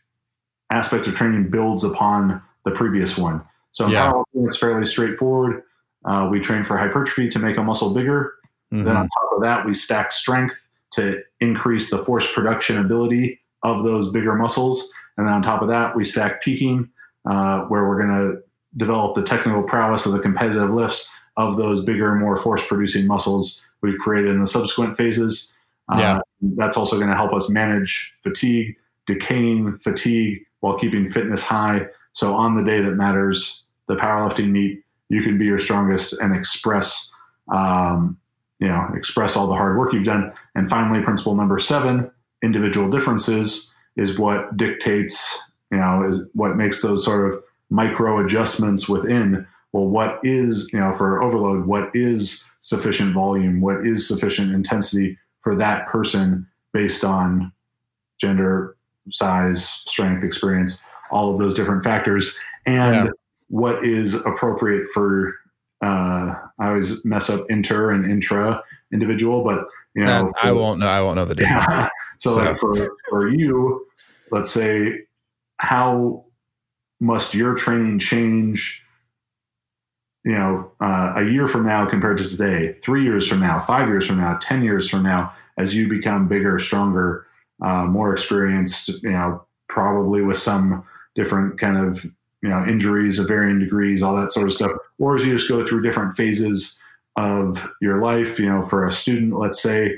aspect of training builds upon the previous one. So it's fairly straightforward. We train for hypertrophy to make a muscle bigger. Then on top of that, we stack strength to increase the force production ability of those bigger muscles. And then on top of that, we stack peaking, where we're going to develop the technical prowess of the competitive lifts of those bigger, more force producing muscles we've created in the subsequent phases. That's also going to help us manage fatigue, decaying fatigue while keeping fitness high. So on the day that matters, the powerlifting meet, you can be your strongest and express all the hard work you've done. And finally, principle number 7, individual differences, is what dictates, is what makes those sort of micro adjustments within. Well, what is, for overload, what is sufficient volume? What is sufficient intensity for that person based on gender, size, strength, experience, all of those different factors? And what is appropriate for, I always mess up inter and intra individual, but I won't know the difference. Yeah. So like for you, let's say, how must your training change, a year from now compared to today, 3 years from now, 5 years from now, 10 years from now, as you become bigger, stronger, more experienced, probably with some different kind of, injuries of varying degrees, all that sort of stuff. Or as you just go through different phases of your life, for a student, let's say,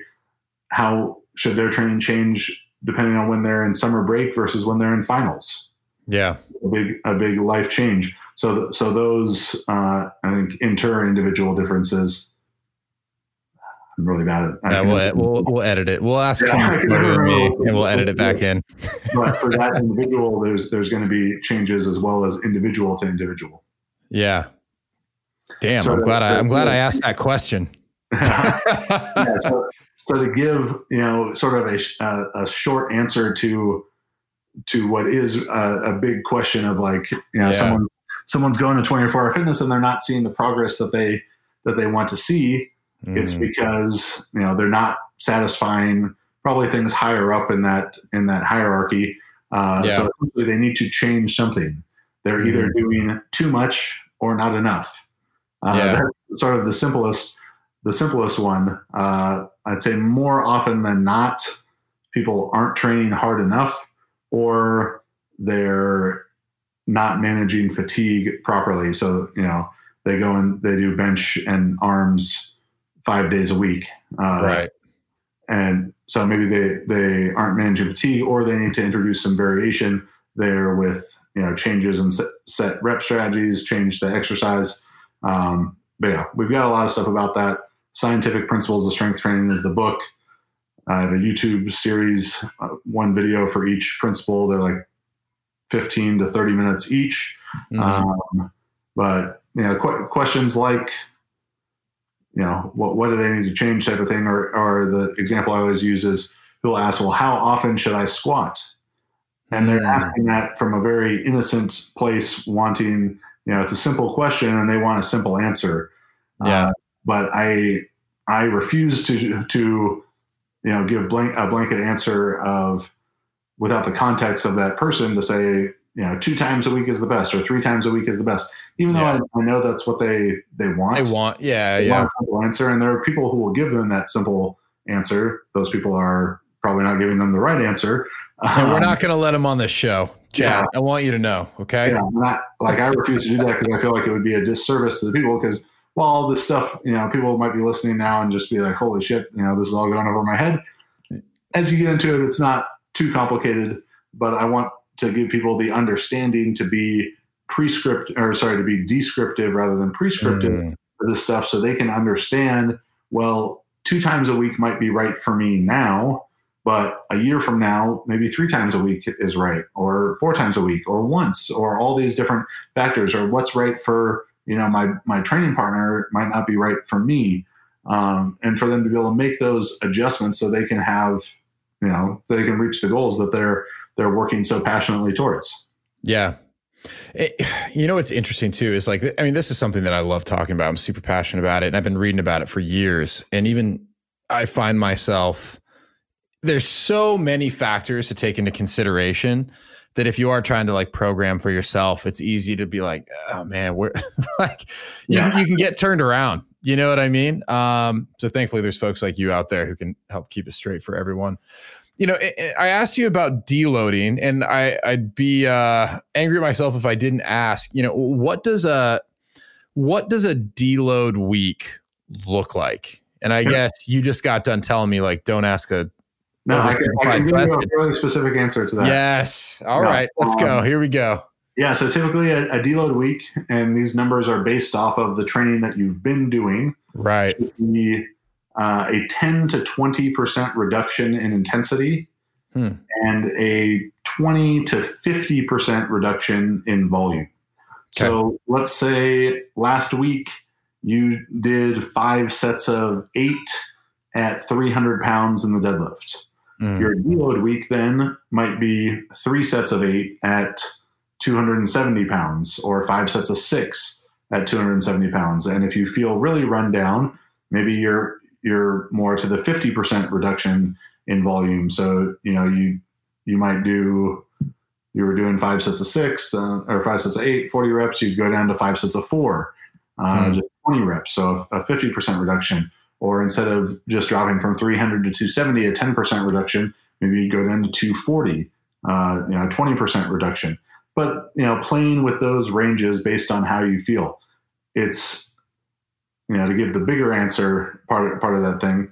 how should their training change depending on when they're in summer break versus when they're in finals? Yeah. A big life change. So those, I think, inter-individual differences I'm really bad at it. We'll edit it. We'll ask someone smarter than me, and we'll edit it back in. But for that individual, there's going to be changes as well as individual to individual. Yeah. Damn, so I'm glad I asked that question. Yeah, so to give sort of a short answer to what is a big question of someone's going to 24-hour fitness and they're not seeing the progress that they want to see. It's because, they're not satisfying probably things higher up in that hierarchy. So they need to change something. They're either doing too much or not enough. That's sort of the simplest one. I'd say more often than not, people aren't training hard enough, or they're not managing fatigue properly. So, they go and they do bench and arms 5 days a week. Right. And so maybe they aren't managing fatigue, or they need to introduce some variation there with, changes in set rep strategies, change the exercise. But yeah, we've got a lot of stuff about that. Scientific Principles of Strength Training is the book. I have a YouTube series, one video for each principle. They're like 15 to 30 minutes each. But questions like, what do they need to change type of thing? Or the example I always use is people ask, well, how often should I squat? And they're asking that from a very innocent place, wanting, it's a simple question and they want a simple answer. But I refuse to give a blanket answer of, without the context of that person, to say, 2 times a week is the best or 3 times a week is the best. Even though I know that's what they want. They want a simple answer, and there are people who will give them that simple answer. Those people are probably not giving them the right answer. And we're not going to let them on this show, Chad. Yeah. I want you to know, okay? Yeah, I refuse to do that because I feel like it would be a disservice to the people because, well, all this stuff, people might be listening now and just be like, holy shit, this is all going over my head. As you get into it, it's not too complicated, but I want to give people the understanding to be descriptive rather than prescriptive for this stuff, so they can understand, well, 2 times a week might be right for me now, but a year from now, maybe 3 times a week is right, or 4 times a week, or once, or all these different factors, or what's right for, my training partner might not be right for me. And for them to be able to make those adjustments so they can have, so they can reach the goals that they're working so passionately towards. Yeah. What's interesting too is this is something that I love talking about. I'm super passionate about it, and I've been reading about it for years. And even I find myself, there's so many factors to take into consideration that if you are trying to program for yourself, it's easy to be like, oh man, we're you can get turned around. You know what I mean? So thankfully there's folks like you out there who can help keep it straight for everyone. I asked you about deloading, and I'd be angry at myself if I didn't ask, what does a deload week look like? And I guess you just got done telling me, don't ask a... No, I can give you a really specific answer to that. Yes. All right. Let's go. Here we go. Yeah. So typically a deload week, and these numbers are based off of the training that you've been doing. Right. A 10 to 20% reduction in intensity and a 20 to 50% reduction in volume. Okay. So let's say last week you did 5 sets of 8 at 300 pounds in the deadlift. Your deload week then might be 3 sets of 8 at 270 pounds or 5 sets of 6 at 270 pounds. And if you feel really run down, maybe you're more to the 50% reduction in volume. So, you might do, you were doing 5 sets of 6 or 5 sets of 8, 40 reps, you'd go down to 5 sets of 4, just 20 reps. So a 50% reduction, or instead of just dropping from 300 to 270, a 10% reduction, maybe you'd go down to 240, 20% reduction, but playing with those ranges based on how you feel. It's, to give the bigger answer, part of that thing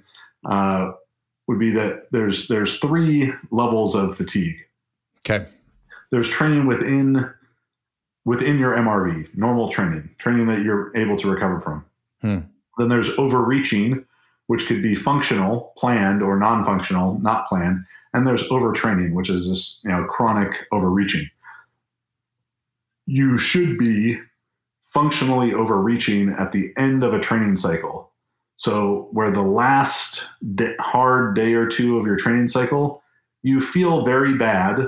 would be that there's 3 levels of fatigue. Okay. There's training within your MRV, normal training that you're able to recover from. Then there's overreaching, which could be functional, planned, or non-functional, not planned. And there's overtraining, which is this, chronic overreaching. You should be functionally overreaching at the end of a training cycle. So where the last hard day or two of your training cycle, you feel very bad,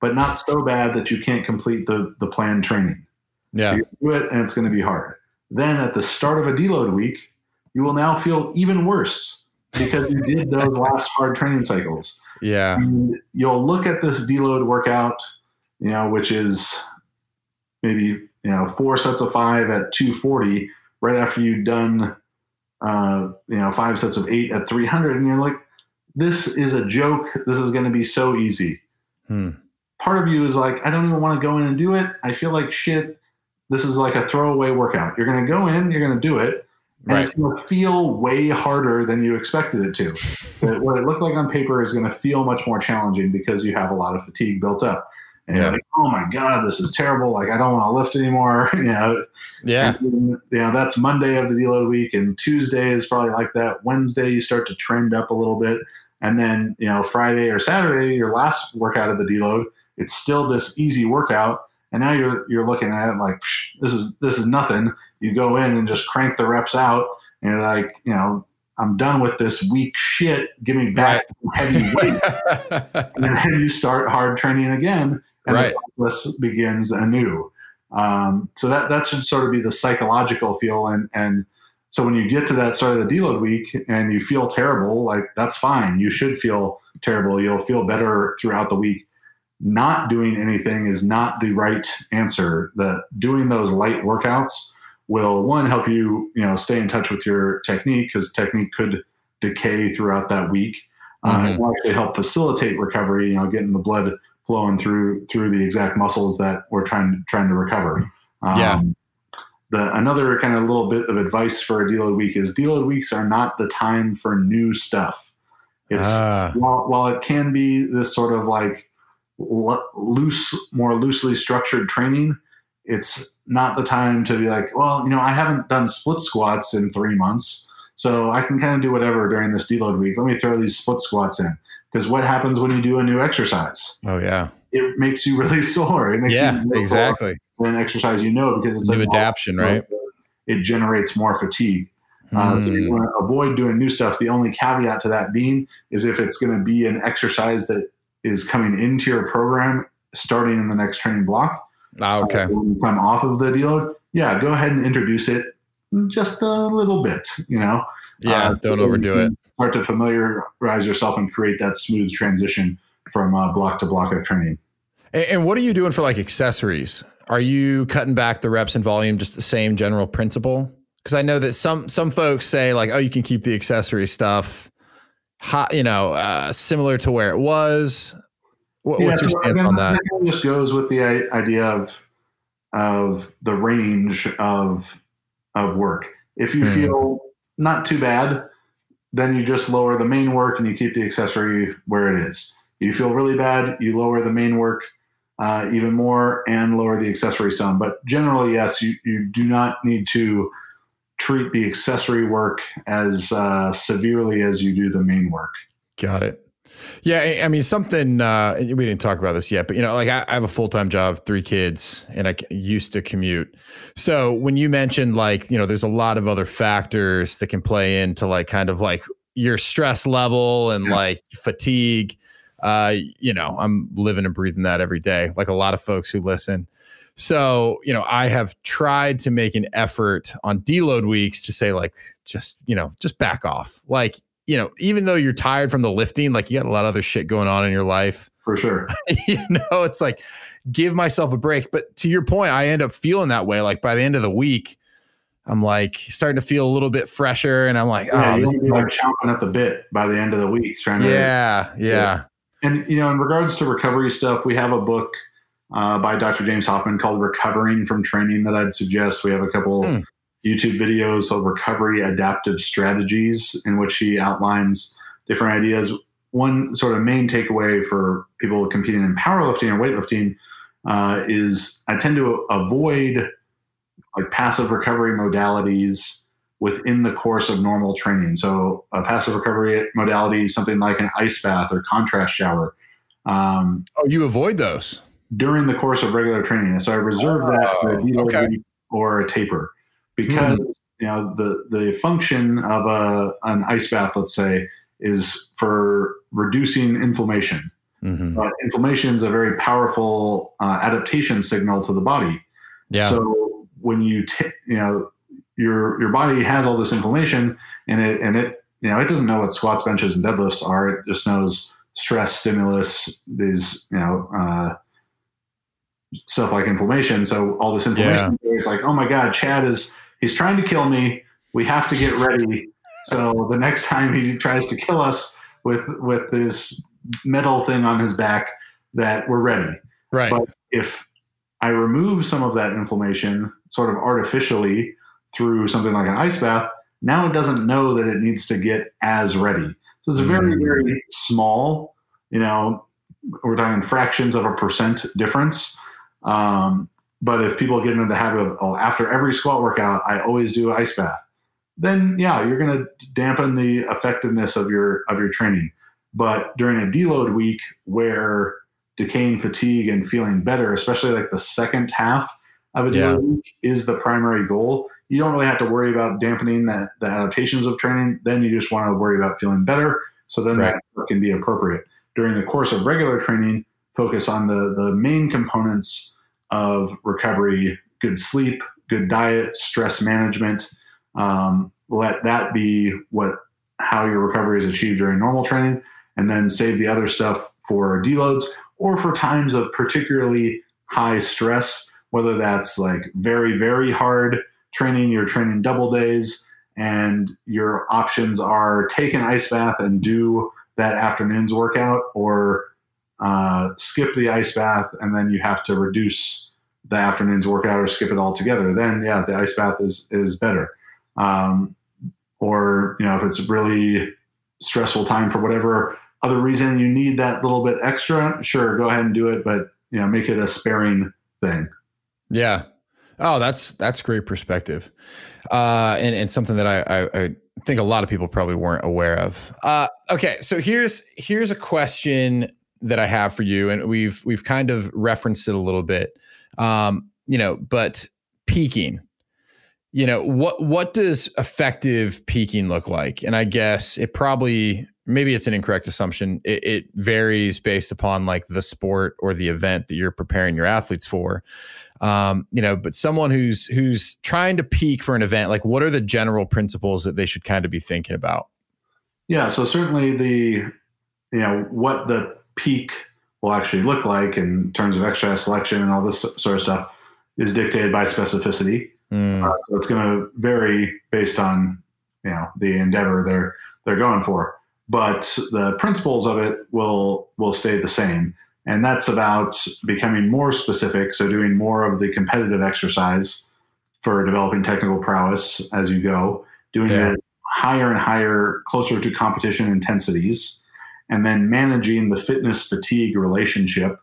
but not so bad that you can't complete the planned training. Yeah. You do it and it's going to be hard. Then at the start of a deload week, you will now feel even worse because you did those last hard training cycles. Yeah. And you'll look at this deload workout, which is maybe, 4 sets of 5 at 240 right after you've done, 5 sets of 8 at 300. And you're like, this is a joke. This is going to be so easy. Hmm. Part of you is like, I don't even want to go in and do it. I feel like shit. This is like a throwaway workout. You're going to go in, you're going to do it. And right. It's going to feel way harder than you expected it to. What it looked like on paper is going to feel much more challenging because you have a lot of fatigue built up. And yeah. You're like, oh my God, this is terrible. Like, I don't want to lift anymore. Yeah. And, that's Monday of the deload week. And Tuesday is probably like that. Wednesday, you start to trend up a little bit. And then, Friday or Saturday, your last workout of the deload, it's still this easy workout. And now you're looking at it like, this is nothing. You go in and just crank the reps out. And you're like, I'm done with this weak shit. Give me back heavy weight. And then you start hard training again. And the process begins anew. So that should sort of be the psychological feel. And so when you get to that start of the deload week and you feel terrible, like that's fine. You should feel terrible. You'll feel better throughout the week. Not doing anything is not the right answer. Doing those light workouts will, one, help you, stay in touch with your technique because technique could decay throughout that week. It will actually help facilitate recovery, getting the blood flowing through the exact muscles that we're trying to recover. Another kind of little bit of advice for a deload week is deload weeks are not the time for new stuff. It's while it can be this sort of like more loosely structured training, it's not the time to be like, well, I haven't done split squats in 3 months, so I can kind of do whatever during this deload week. Let me throw these split squats in. Because what happens when you do a new exercise? Oh, yeah. It makes you really sore. It makes you really exactly. An exercise, because it's new adaption, right? It generates more fatigue. So you want to avoid doing new stuff. The only caveat to that being is if it's going to be an exercise that is coming into your program starting in the next training block. Oh, okay. When you come off of the deload, go ahead and introduce it just a little bit, don't overdo it. Start to familiarize yourself and create that smooth transition from block to block of training. And what are you doing for like accessories? Are you cutting back the reps and volume, just the same general principle? Because I know that some folks say like, oh, you can keep the accessory stuff hot, similar to where it was. What's your stance on that? That just goes with the idea of the range of work. If you feel not too bad, then you just lower the main work and you keep the accessory where it is. You feel really bad, you lower the main work even more and lower the accessory some. But generally, yes, you do not need to treat the accessory work as severely as you do the main work. Got it. Yeah. I mean, something, we didn't talk about this yet, but like I have a full-time job, 3 kids, and I used to commute. So when you mentioned like, there's a lot of other factors that can play into like, kind of like your stress level and like fatigue, I'm living and breathing that every day, like a lot of folks who listen. So, I have tried to make an effort on deload weeks to say like, just back off. Like, even though you're tired from the lifting, like you got a lot of other shit going on in your life. For sure. It's like, give myself a break. But to your point, I end up feeling that way. Like by the end of the week, I'm like starting to feel a little bit fresher. And I'm like, oh, this is like chomping at the bit by the end of the week. Yeah. And, in regards to recovery stuff, we have a book by Dr. James Hoffman called Recovering from Training that I'd suggest. We have a couple YouTube videos of recovery adaptive strategies in which he outlines different ideas. One sort of main takeaway for people competing in powerlifting or weightlifting is I tend to avoid like passive recovery modalities within the course of normal training. So a passive recovery modality, something like an ice bath or contrast shower. You avoid those during the course of regular training. And so I reserve that for a deload or a taper because you know, the function of an ice bath, let's say, is for reducing inflammation. But inflammation is a very powerful adaptation signal to the body. So when you your body has all this inflammation, and it it doesn't know what squats, benches, and deadlifts are. It just knows stress, stimulus, these stuff like inflammation. So all this inflammation is like, oh my God, Chad he's trying to kill me. We have to get ready. So the next time he tries to kill us with this metal thing on his back, that we're ready. Right. But if I remove some of that inflammation sort of artificially through something like an ice bath, now it doesn't know that it needs to get as ready. So it's a very, very small, we're talking fractions of a percent difference. But if people get into the habit of, after every squat workout, I always do an ice bath, then you're going to dampen the effectiveness of your training. But during a deload week where decaying fatigue and feeling better, especially like the second half of a deload week, is the primary goal, you don't really have to worry about dampening the adaptations of training. Then you just want to worry about feeling better. So then that can be appropriate. During the course of regular training, focus on the main components of recovery: good sleep, good diet, stress management. Let that be how your recovery is achieved during normal training, and then save the other stuff for deloads or for times of particularly high stress, whether that's like very, very hard training, you're training double days, and your options are take an ice bath and do that afternoon's workout, or skip the ice bath and then you have to reduce the afternoon's workout or skip it altogether. Then the ice bath is better. Or, if it's a really stressful time for whatever other reason you need that little bit extra, sure, go ahead and do it, but make it a sparing thing. Yeah. Oh, that's great perspective. And something that I think a lot of people probably weren't aware of. Okay. So here's a question that I have for you. And we've kind of referenced it a little bit, but peaking, what does effective peaking look like? And I guess maybe it's an incorrect assumption. It varies based upon like the sport or the event that you're preparing your athletes for. But someone who's trying to peak for an event, like what are the general principles that they should kind of be thinking about? Yeah. So certainly what the peak will actually look like in terms of exercise selection and all this sort of stuff is dictated by specificity. So it's going to vary based on, the endeavor they're going for, but the principles of it will stay the same. And that's about becoming more specific. So doing more of the competitive exercise for developing technical prowess as you go, doing it higher and higher, closer to competition intensities, and then managing the fitness fatigue relationship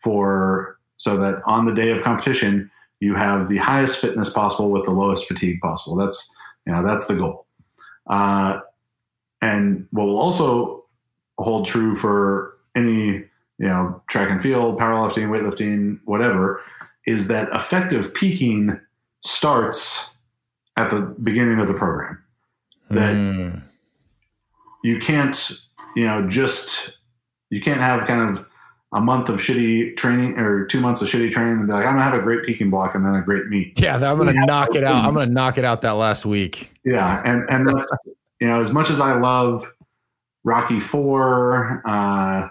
so that on the day of competition, you have the highest fitness possible with the lowest fatigue possible. That's, that's the goal. And what will also hold true for any, track and field, powerlifting, weightlifting, whatever, is that effective peaking starts at the beginning of the program. That you can't, you can't have kind of a month of shitty training or 2 months of shitty training and be like, I'm going to have a great peaking block and then a great meet. Yeah. I'm going to knock it out. I'm going to knock it out that last week. Yeah. And that's, as much as I love Rocky IV,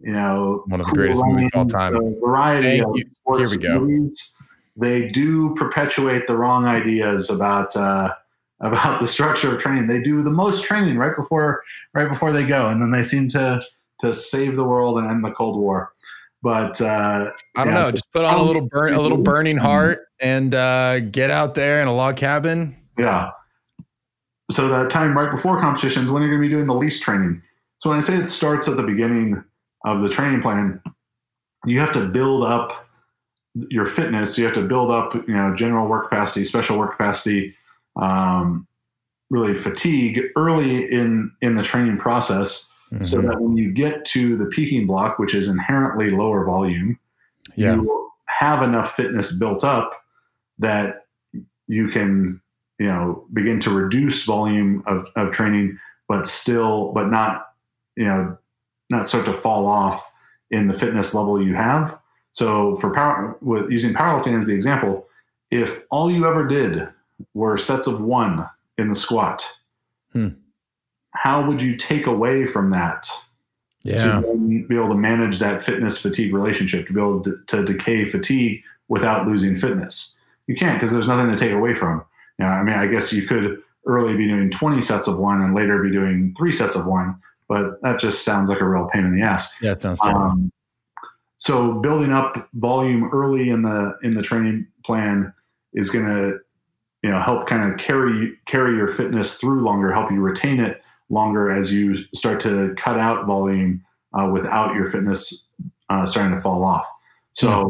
one of the greatest movies of all time, the variety of sports movies, they do perpetuate the wrong ideas about the structure of training. They do the most training right before they go. And then they seem to save the world and end the Cold War. But I don't know, just put on a little burning heart and get out there in a log cabin. Yeah. So that time right before competitions, when you're going to be doing the least training. So when I say it starts at the beginning of the training plan, you have to build up your fitness. You have to build up, general work capacity, special work capacity, really fatigue early in the training process, mm-hmm. so that when you get to the peaking block, which is inherently lower volume, yeah. you have enough fitness built up that you can, you know, begin to reduce volume of training, but still, but not, you know, not start to fall off in the fitness level you have. So for power, with using powerlifting as the example, if all you ever did were sets of one in the squat, how would you take away from that to be able to manage that fitness fatigue relationship, to be able to decay fatigue without losing fitness? You can't, because there's nothing to take away from. Yeah, I mean, I guess you could early be doing 20 sets of one and later be doing 3 sets of one, but that just sounds like a real pain in the ass. Yeah, it sounds terrible. So building up volume early in the training plan is going to, you know, help kind of carry your fitness through longer, help you retain it longer as you start to cut out volume without your fitness starting to fall off. So. Mm-hmm.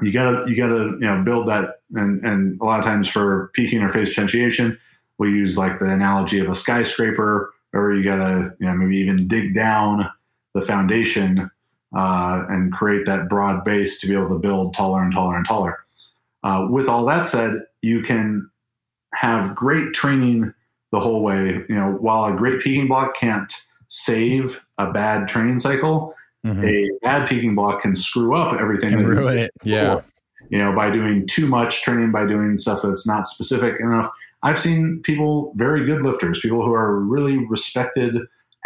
You gotta, you know, build that. And a lot of times for peaking or phase potentiation, we use like the analogy of a skyscraper, or you gotta, you know, maybe even dig down the foundation and create that broad base to be able to build taller and taller and taller. With all that said, you can have great training the whole way. You know, while a great peaking block can't save a bad training cycle, mm-hmm. a bad peaking block can screw up everything and ruin it. Yeah. You know, by doing too much training, by doing stuff that's not specific enough. I've seen people, very good lifters, people who are really respected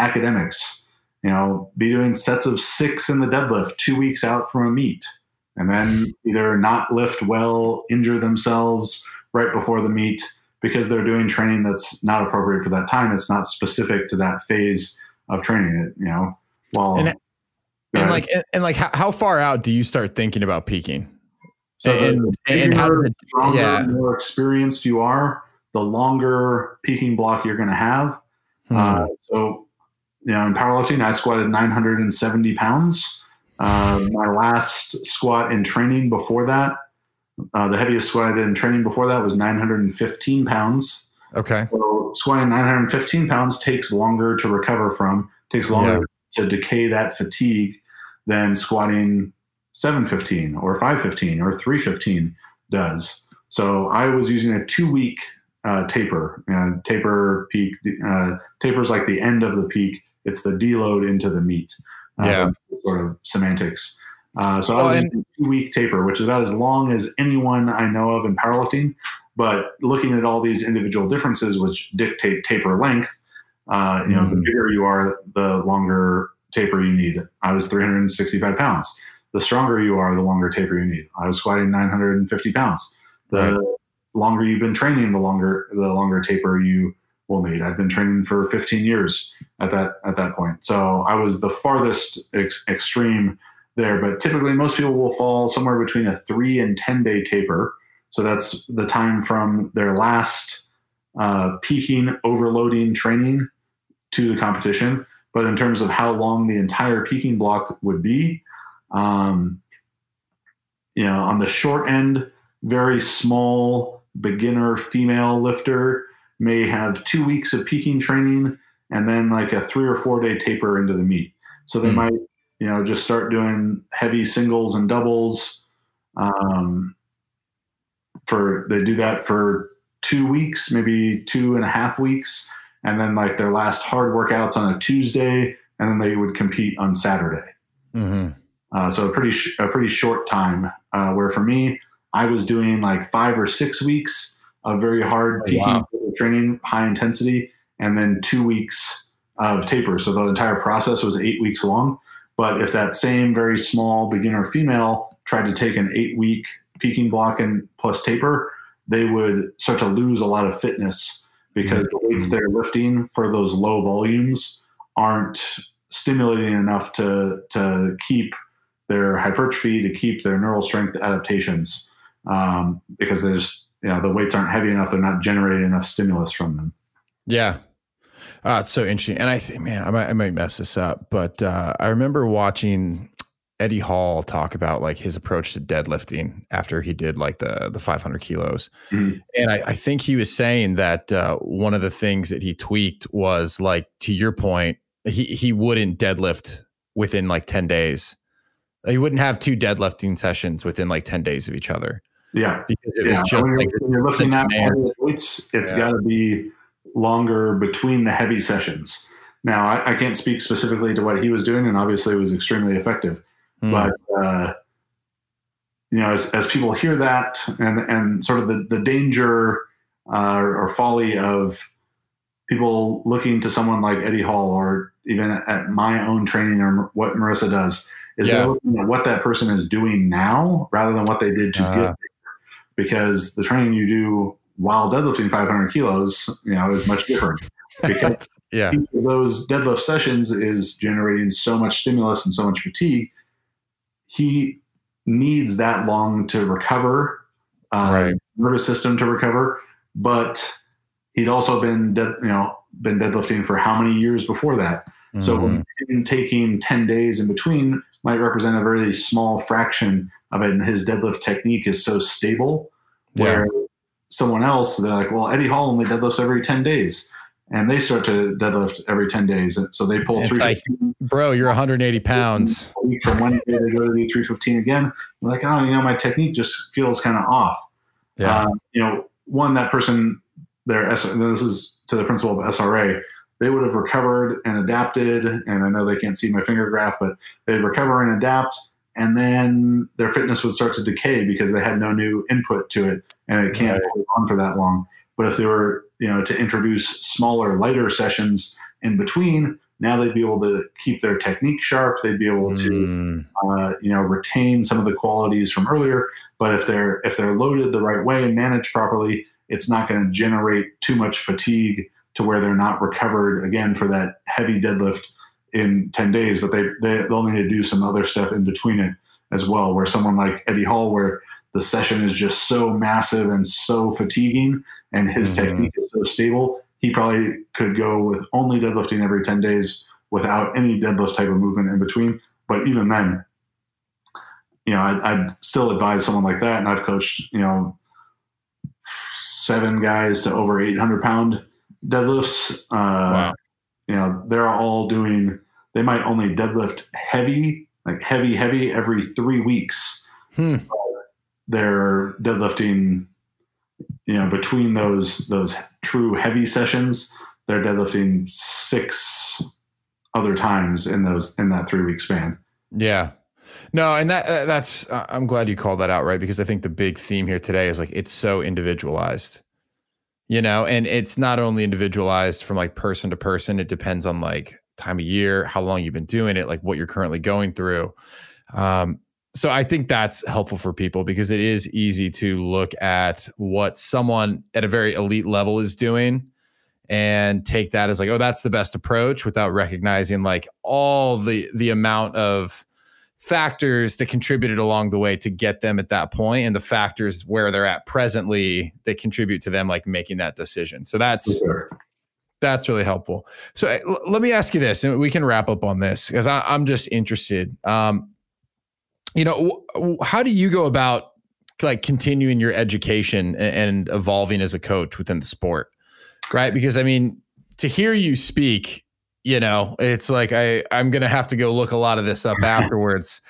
academics, you know, be doing sets of 6 in the deadlift 2 weeks out from a meet, and then either not lift well, injure themselves right before the meet because they're doing training that's not appropriate for that time. It's not specific to that phase of training. It, you know, while. And like, how far out do you start thinking about peaking? So and how stronger, more experienced you are, the longer peaking block you're going to have. So, you know, in powerlifting, I squatted 970 pounds. My last squat in training before that, the heaviest squat I did in training before that was 915 pounds. Okay. So squatting 915 pounds takes longer to recover from, takes longer to decay that fatigue than squatting 715 or 515 or 315 does. So I was using a 2-week taper. Taper peak. Taper's like the end of the peak. It's the deload into the meat. Sort of semantics. So I was using a 2-week taper, which is about as long as anyone I know of in powerlifting. But looking at all these individual differences, which dictate taper length, the bigger you are, the longer taper you need. I was 365 pounds. The stronger you are, the longer taper you need. I was squatting 950 pounds. The longer you've been training, the longer taper you will need. I've been training for 15 years at that point. So I was the farthest extreme there, but typically most people will fall somewhere between a 3 and 10 day taper. So that's the time from their last peaking, overloading training to the competition. But in terms of how long the entire peaking block would be, on the short end, very small beginner female lifter may have 2 weeks of peaking training and then like a 3 or 4 day taper into the meet. So they might, you know, just start doing heavy singles and doubles. They do that for 2 weeks, maybe 2.5 weeks. And then like their last hard workouts on a Tuesday, and then they would compete on Saturday. Mm-hmm. So a pretty short time, where for me, I was doing like 5 or 6 weeks of very hard training, high intensity, and then 2 weeks of taper. So the entire process was 8 weeks long. But if that same very small beginner female tried to take an 8-week peaking block and plus taper, they would start to lose a lot of fitness because the weights they're lifting for those low volumes aren't stimulating enough to keep their hypertrophy, to keep their neural strength adaptations, because there's, you know, the weights aren't heavy enough. They're not generating enough stimulus from them. Yeah. It's so interesting. And I think, man, I might mess this up, but I remember watching Eddie Hall talk about like his approach to deadlifting after he did like the 500 kilos. Mm-hmm. And I think he was saying that one of the things that he tweaked was, like, to your point, he wouldn't deadlift within like 10 days. He wouldn't have two deadlifting sessions within like 10 days of each other. Yeah. Because it was just when you're lifting that heavy weights, it's got to be longer between the heavy sessions. Now, I can't speak specifically to what he was doing, and obviously it was extremely effective. But, you know, as people hear that and sort of the danger or folly of people looking to someone like Eddie Hall, or even at my own training or what Marissa does, is they're looking at what that person is doing now rather than what they did to get there. Because the training you do while deadlifting 500 kilos, you know, is much different. Because each of those deadlift sessions is generating so much stimulus and so much fatigue. He needs that long to recover, nervous system to recover. But he'd also been deadlifting for how many years before that? Mm-hmm. So him taking 10 days in between might represent a very small fraction of it. And his deadlift technique is so stable, where someone else, they're like, well, Eddie Hall only deadlifts every 10 days. And they start to deadlift every 10 days. And so they pull through. Like, bro, you're 180 pounds. From one day they go to the 315 again. You're like, oh, you know, my technique just feels kind of off. Yeah. You know, one, that person, this is to the principle of SRA, they would have recovered and adapted. And I know they can't see my finger graph, but they'd recover and adapt. And then their fitness would start to decay because they had no new input to it. And it can't hold on for that long. But if they were, you know, to introduce smaller, lighter sessions in between, now they'd be able to keep their technique sharp. They'd be able to, you know, retain some of the qualities from earlier. But if they're loaded the right way and managed properly, it's not going to generate too much fatigue to where they're not recovered again for that heavy deadlift in 10 days. But they'll need to do some other stuff in between it as well, where someone like Eddie Hall, where the session is just so massive and so fatiguing, and his technique is so stable, he probably could go with only deadlifting every 10 days without any deadlift type of movement in between. But even then, you know, I'd still advise someone like that. And I've coached, you know, 7 guys to over 800 pound deadlifts. Wow. You know, they're all doing, they might only deadlift heavy every 3 weeks. Hmm. They're deadlifting, you know, between those true heavy sessions, they're deadlifting 6 other times in that 3-week span. Yeah, no. And that's, I'm glad you called that out, right? Because I think the big theme here today is like, it's so individualized, you know, and it's not only individualized from like person to person. It depends on like time of year, how long you've been doing it, like what you're currently going through. So I think that's helpful for people, because it is easy to look at what someone at a very elite level is doing and take that as like, oh, that's the best approach, without recognizing like all the amount of factors that contributed along the way to get them at that point, and the factors where they're at presently that contribute to them like making that decision. So that's really helpful. So let me ask you this, and we can wrap up on this, because I'm just interested. You know, how do you go about like continuing your education and evolving as a coach within the sport? Right. Because I mean, to hear you speak, you know, it's like, I'm going to have to go look a lot of this up afterwards.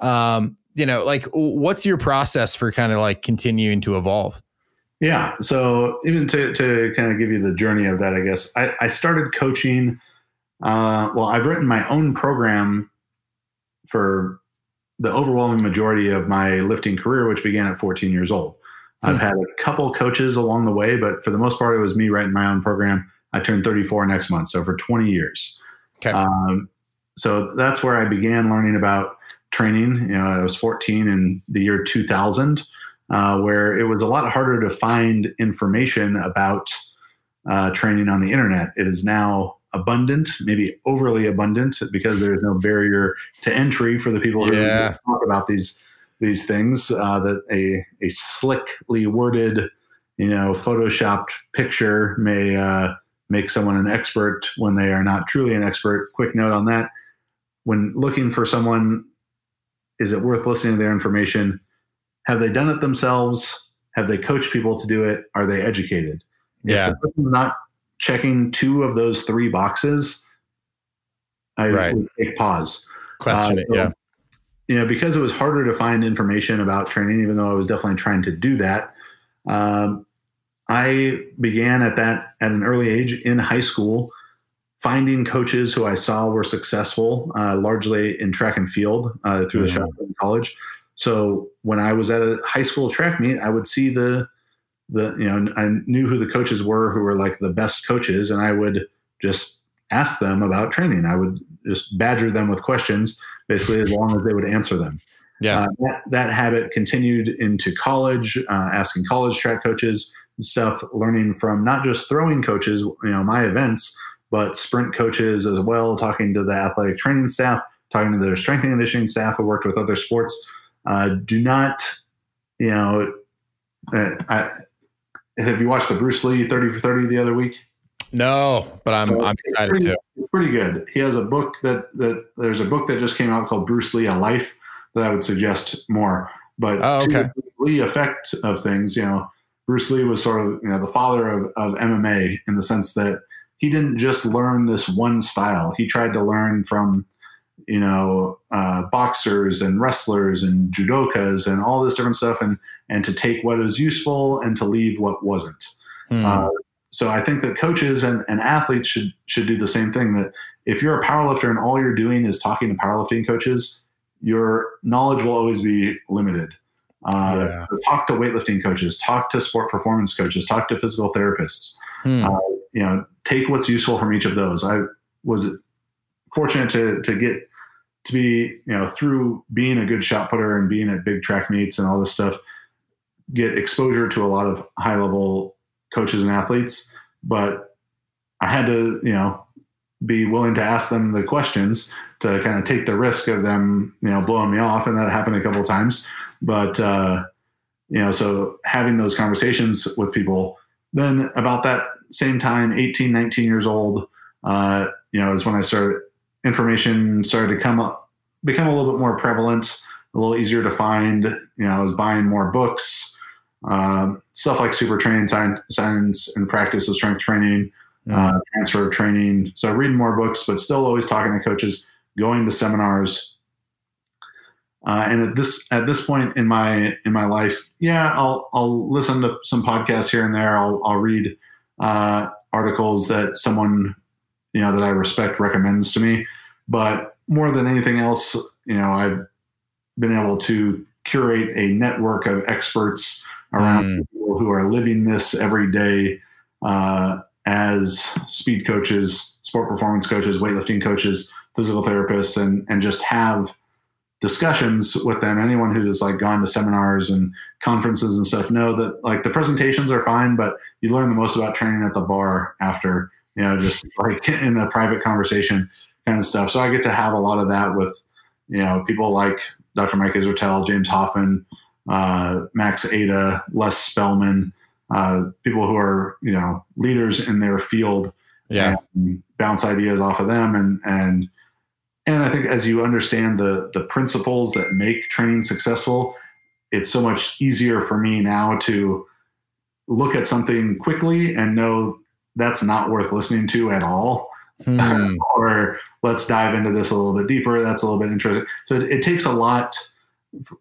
You know, like, what's your process for kind of like continuing to evolve? Yeah. So even to kind of give you the journey of that, I guess I started coaching. Well, I've written my own program for the overwhelming majority of my lifting career, which began at 14 years old. I've had a couple coaches along the way, but for the most part, it was me writing my own program. I turned 34 next month, so for 20 years. Okay. So that's where I began learning about training. You know, I was 14 in the year 2000, where it was a lot harder to find information about training on the internet. It is now abundant, maybe overly abundant, because there's no barrier to entry for the people who talk about these things, that a slickly worded, you know, photoshopped picture may make someone an expert when they are not truly an expert. Quick note on that. When looking for someone Is it worth listening to their information? Have they done it themselves? Have they coached people to do it? Are they educated? Yeah. If the person's not checking two of those three boxes, I would take pause. Question it, yeah. You know, because it was harder to find information about training, even though I was definitely trying to do that. I began at an early age in high school, finding coaches who I saw were successful, largely in track and field through the shot in college. So when I was at a high school track meet, I would see the you know, I knew who the coaches were who were like the best coaches, and I would just ask them about training. I would just badger them with questions, basically, as long as they would answer them. Yeah, that habit continued into college, asking college track coaches and stuff, learning from not just throwing coaches, you know, my events, but sprint coaches as well, talking to the athletic training staff, talking to their strength and conditioning staff who worked with other sports. Have you watched the Bruce Lee 30 for 30 the other week? No, but I'm excited too. Pretty good. He has a book that there's a book that just came out called Bruce Lee: A Life that I would suggest more. But to the Lee effect of things, you know, Bruce Lee was sort of, you know, the father of MMA in the sense that he didn't just learn this one style. He tried to learn from, you know, boxers and wrestlers and judokas and all this different stuff, and to take what is useful and to leave what wasn't. So I think that coaches and athletes should do the same thing, that if you're a powerlifter and all you're doing is talking to powerlifting coaches, your knowledge will always be limited. So talk to weightlifting coaches, talk to sport performance coaches, talk to physical therapists, you know, take what's useful from each of those. I was fortunate to get to be, you know, through being a good shot putter and being at big track meets and all this stuff, get exposure to a lot of high level coaches and athletes, but I had to, you know, be willing to ask them the questions to kind of take the risk of them, you know, blowing me off. And that happened a couple of times, but, you know, so having those conversations with people, then about that same time, 18, 19 years old, you know, is when I started to become a little bit more prevalent, a little easier to find. You know, I was buying more books, stuff like Super Training Science and Practice of Strength Training, Transfer of Training. So reading more books, but still always talking to coaches, going to seminars. And at this point in my life, yeah, I'll listen to some podcasts here and there. I'll read articles that someone, you know, that I respect recommends to me, but more than anything else, you know, I've been able to curate a network of experts around people who are living this every day, as speed coaches, sport performance coaches, weightlifting coaches, physical therapists, and just have discussions with them. Anyone who's like gone to seminars and conferences and stuff know that like the presentations are fine, but you learn the most about training at the bar after, you know, just like in a private conversation kind of stuff. So I get to have a lot of that with, you know, people like Dr. Mike Isertel, James Hoffman, Max Ada, Les Spellman, people who are, you know, leaders in their field. Yeah. And bounce ideas off of them. And I think as you understand the principles that make training successful, it's so much easier for me now to look at something quickly and know that's not worth listening to at all. Or let's dive into this a little bit deeper. That's a little bit interesting. So it takes a lot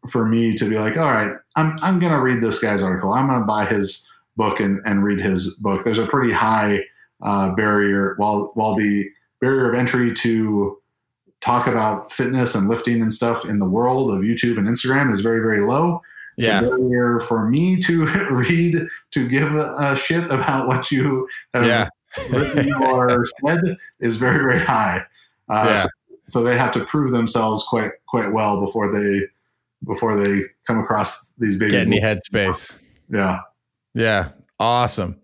for me to be like, all right, I'm going to read this guy's article. I'm going to buy his book and read his book. There's a pretty high barrier. While the barrier of entry to talk about fitness and lifting and stuff in the world of YouTube and Instagram is very, very low. Yeah. The barrier for me to read, to give a shit about what you have written or said is very, very high. So they have to prove themselves quite well before they come across these big. Get any headspace. Yeah. Yeah. Awesome.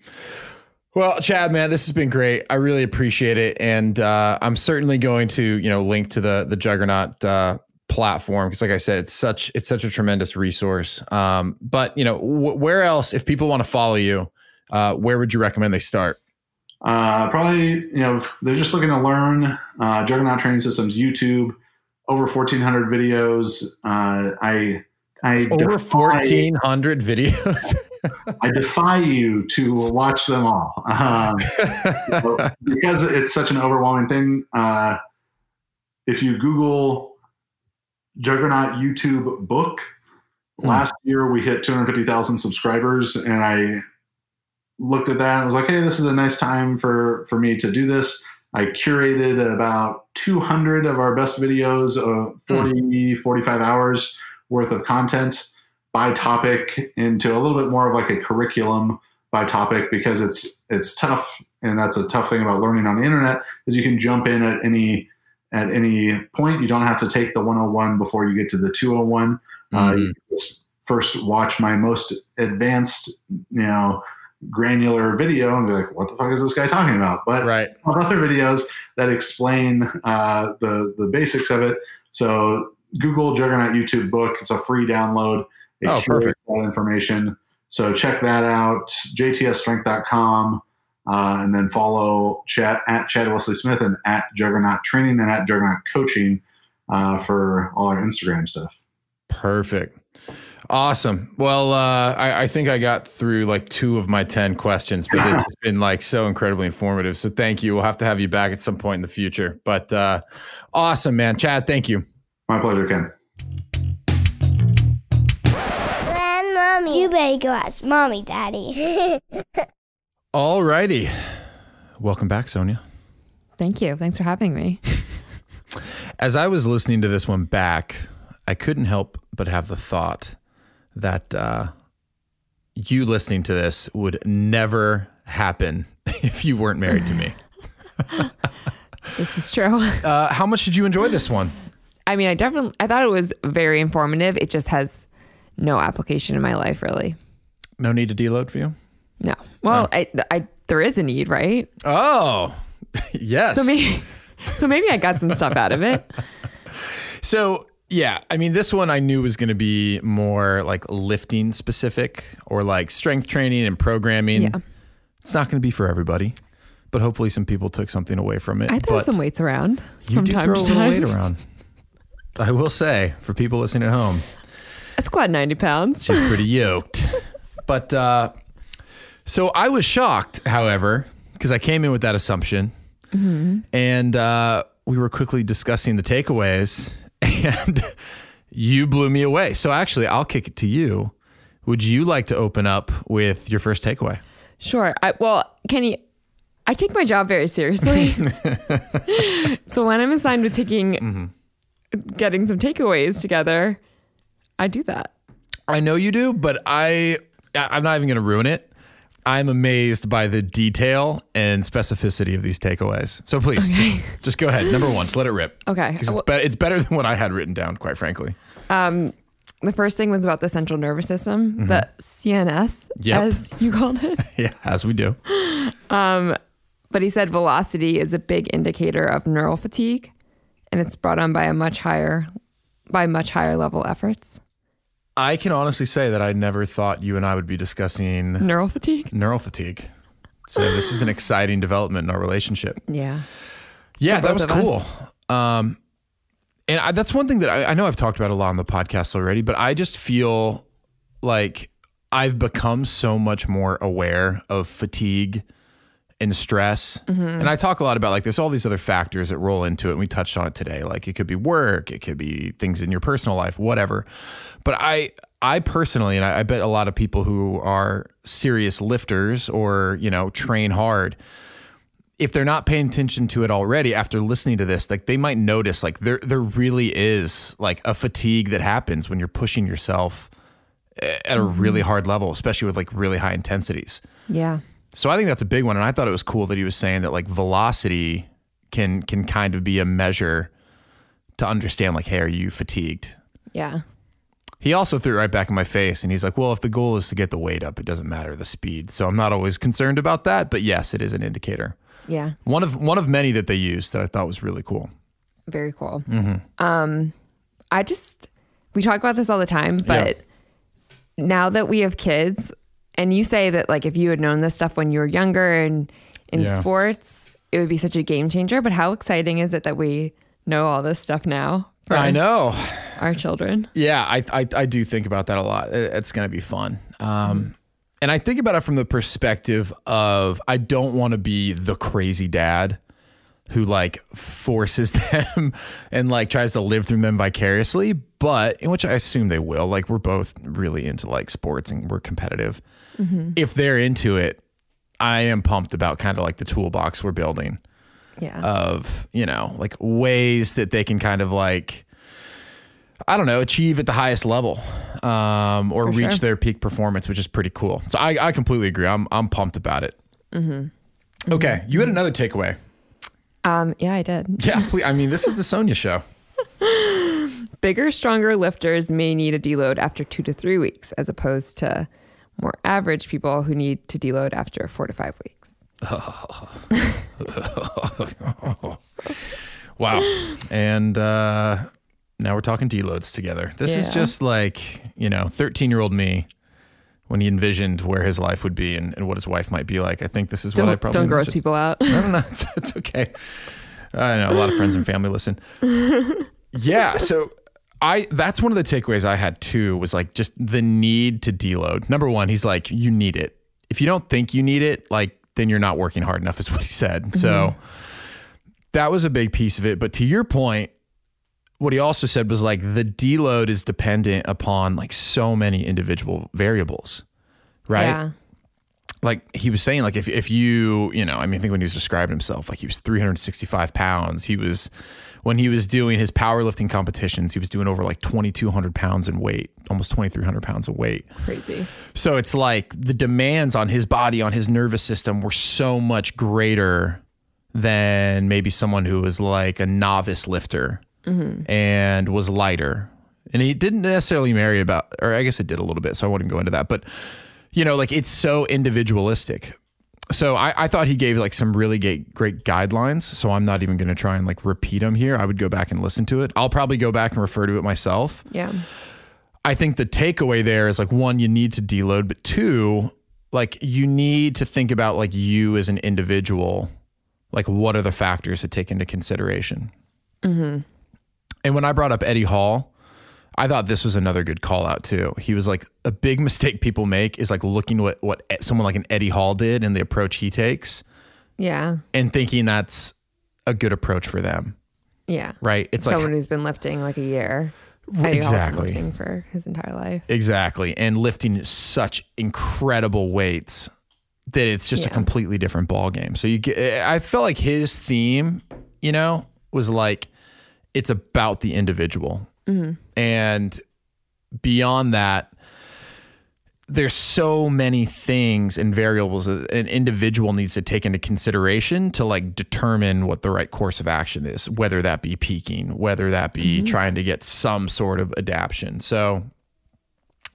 Well, Chad, man, this has been great. I really appreciate it. And I'm certainly going to, you know, link to the Juggernaut platform, because like I said, it's such a tremendous resource. But you know, where else, if people want to follow you, where would you recommend they start? Probably, you know, if they're just looking to learn, Juggernaut Training Systems, YouTube, over 1,400 videos. I 1,400 videos. I defy you to watch them all, because it's such an overwhelming thing. If you Google Juggernaut YouTube book, last year we hit 250,000 subscribers, and I looked at that and was like, hey, this is a nice time for me to do this. I curated about 200 of our best videos of 45 hours worth of content by topic into a little bit more of like a curriculum by topic, because it's tough. And that's a tough thing about learning on the internet is you can jump in at any point. You don't have to take the 101 before you get to the 201. You just first watch my most advanced, granular video and be like, what the fuck is this guy talking about? But other videos that explain the basics of it. So Google Juggernaut YouTube book. It's a free download. It perfect. All information. So check that out. JTSstrength.com. And then follow Chad at Chad Wesley Smith and at Juggernaut Training and at Juggernaut Coaching for all our Instagram stuff. Perfect. Awesome. Well, I think I got through like 2 of my 10 questions, but it's been like so incredibly informative. So thank you. We'll have to have you back at some point in the future, but awesome, man. Chad, thank you. My pleasure, Ken. And Mommy. You better go ask Mommy, Daddy. All righty. Welcome back, Sonia. Thank you. Thanks for having me. As I was listening to this one back, I couldn't help but have the thought that you listening to this would never happen if you weren't married to me. This is true. How much did you enjoy this one? I mean, I thought it was very informative. It just has no application in my life, really. No need to deload for you? No. Well, no. There is a need, right? Oh, yes. So maybe I got some stuff out of it. So... yeah. I mean, this one I knew was going to be more like lifting specific or like strength training and programming. Yeah. It's not going to be for everybody, but hopefully some people took something away from it. I throw some weights around. You do throw a little weight around. I will say, for people listening at home, I squat 90 pounds. She's pretty yoked. But so I was shocked, however, because I came in with that assumption and we were quickly discussing the takeaways. And you blew me away. So actually, I'll kick it to you. Would you like to open up with your first takeaway? Sure. Kenny, I take my job very seriously. So when I'm assigned with getting some takeaways together, I do that. I know you do, but I'm not even going to ruin it. I'm amazed by the detail and specificity of these takeaways. So please, just go ahead. Number one, just let it rip. Okay. It's better than what I had written down, quite frankly. The first thing was about the central nervous system, the CNS, as you called it. Yeah, as we do. But he said velocity is a big indicator of neural fatigue, and it's brought on by much higher level efforts. I can honestly say that I never thought you and I would be discussing neural fatigue. So this is an exciting development in our relationship. Yeah. Yeah, that was cool. And that's one thing that I know I've talked about a lot on the podcast already, but I just feel like I've become so much more aware of fatigue and stress. And I talk a lot about like there's all these other factors that roll into it. And we touched on it today. Like it could be work, it could be things in your personal life, whatever. But I personally, and I bet a lot of people who are serious lifters or, train hard, if they're not paying attention to it already after listening to this, like they might notice like there really is like a fatigue that happens when you're pushing yourself at a really hard level, especially with like really high intensities. Yeah. So I think that's a big one. And I thought it was cool that he was saying that like velocity can kind of be a measure to understand like, hey, are you fatigued? Yeah. He also threw it right back in my face and he's like, well, if the goal is to get the weight up, it doesn't matter the speed. So I'm not always concerned about that, but yes, it is an indicator. Yeah. One of many that they used that I thought was really cool. Very cool. We talk about this all the time, but now that we have kids, and you say that like if you had known this stuff when you were younger and in sports, it would be such a game changer. But how exciting is it that we know all this stuff now for I know our children. Yeah, I do think about that a lot. It's going to be fun. And I think about it from the perspective of I don't want to be the crazy dad who like forces them and like tries to live through them vicariously, but in which I assume they will. Like we're both really into like sports and we're competitive. Mm-hmm. If they're into it, I am pumped about kind of like the toolbox we're building. Yeah. Of, you know, like ways that they can kind of like, I don't know, achieve at the highest level, or for reach sure. their peak performance, which is pretty cool. So I completely agree. I'm pumped about it. Mm-hmm. Mm-hmm. Okay. You had another takeaway. Yeah, I did. Yeah. Please, I mean, this is the Sonia show. Bigger, stronger lifters may need a deload after 2 to 3 weeks, as opposed to more average people who need to deload after 4 to 5 weeks. Wow. And, now we're talking deloads together. This is just like, you know, 13-year-old me when he envisioned where his life would be and what his wife might be like. I think this is what I probably don't gross people out. I don't know. It's okay. I know a lot of friends and family listen. Yeah. So that's one of the takeaways I had too, was like just the need to deload. Number one, he's like, you need it. If you don't think you need it, like, then you're not working hard enough is what he said. Mm-hmm. So that was a big piece of it. But to your point, what he also said was like the deload is dependent upon like so many individual variables, right? Yeah. Like he was saying, like if you, you know, I mean, I think when he was describing himself, like he was 365 pounds. He was, when he was doing his powerlifting competitions, he was doing over like 2,200 pounds in weight, almost 2,300 pounds of weight. Crazy. So it's like the demands on his body, on his nervous system were so much greater than maybe someone who was like a novice lifter. Mm-hmm. And was lighter, and he didn't necessarily vary about, or I guess it did a little bit, so I wouldn't go into that, but you know, like it's so individualistic. So I thought he gave like some really great guidelines. So I'm not even going to try and like repeat them here. I would go back and listen to it. I'll probably go back and refer to it myself. Yeah. I think the takeaway there is like, one, you need to deload, but two, like you need to think about like you as an individual, like what are the factors to take into consideration? Mm-hmm. And when I brought up Eddie Hall, I thought this was another good call out too. He was like, a big mistake people make is like looking at what someone like an Eddie Hall did and the approach he takes. Yeah. And thinking that's a good approach for them. Yeah. Right. It's someone like someone who's been lifting like a year. Eddie exactly. Hall's been lifting for his entire life. Exactly. And lifting such incredible weights that it's just a completely different ball game. So I felt like his theme, you know, was like, it's about the individual. Mm-hmm. And beyond that, there's so many things and variables that an individual needs to take into consideration to like determine what the right course of action is, whether that be peaking, whether that be trying to get some sort of adaptation. So,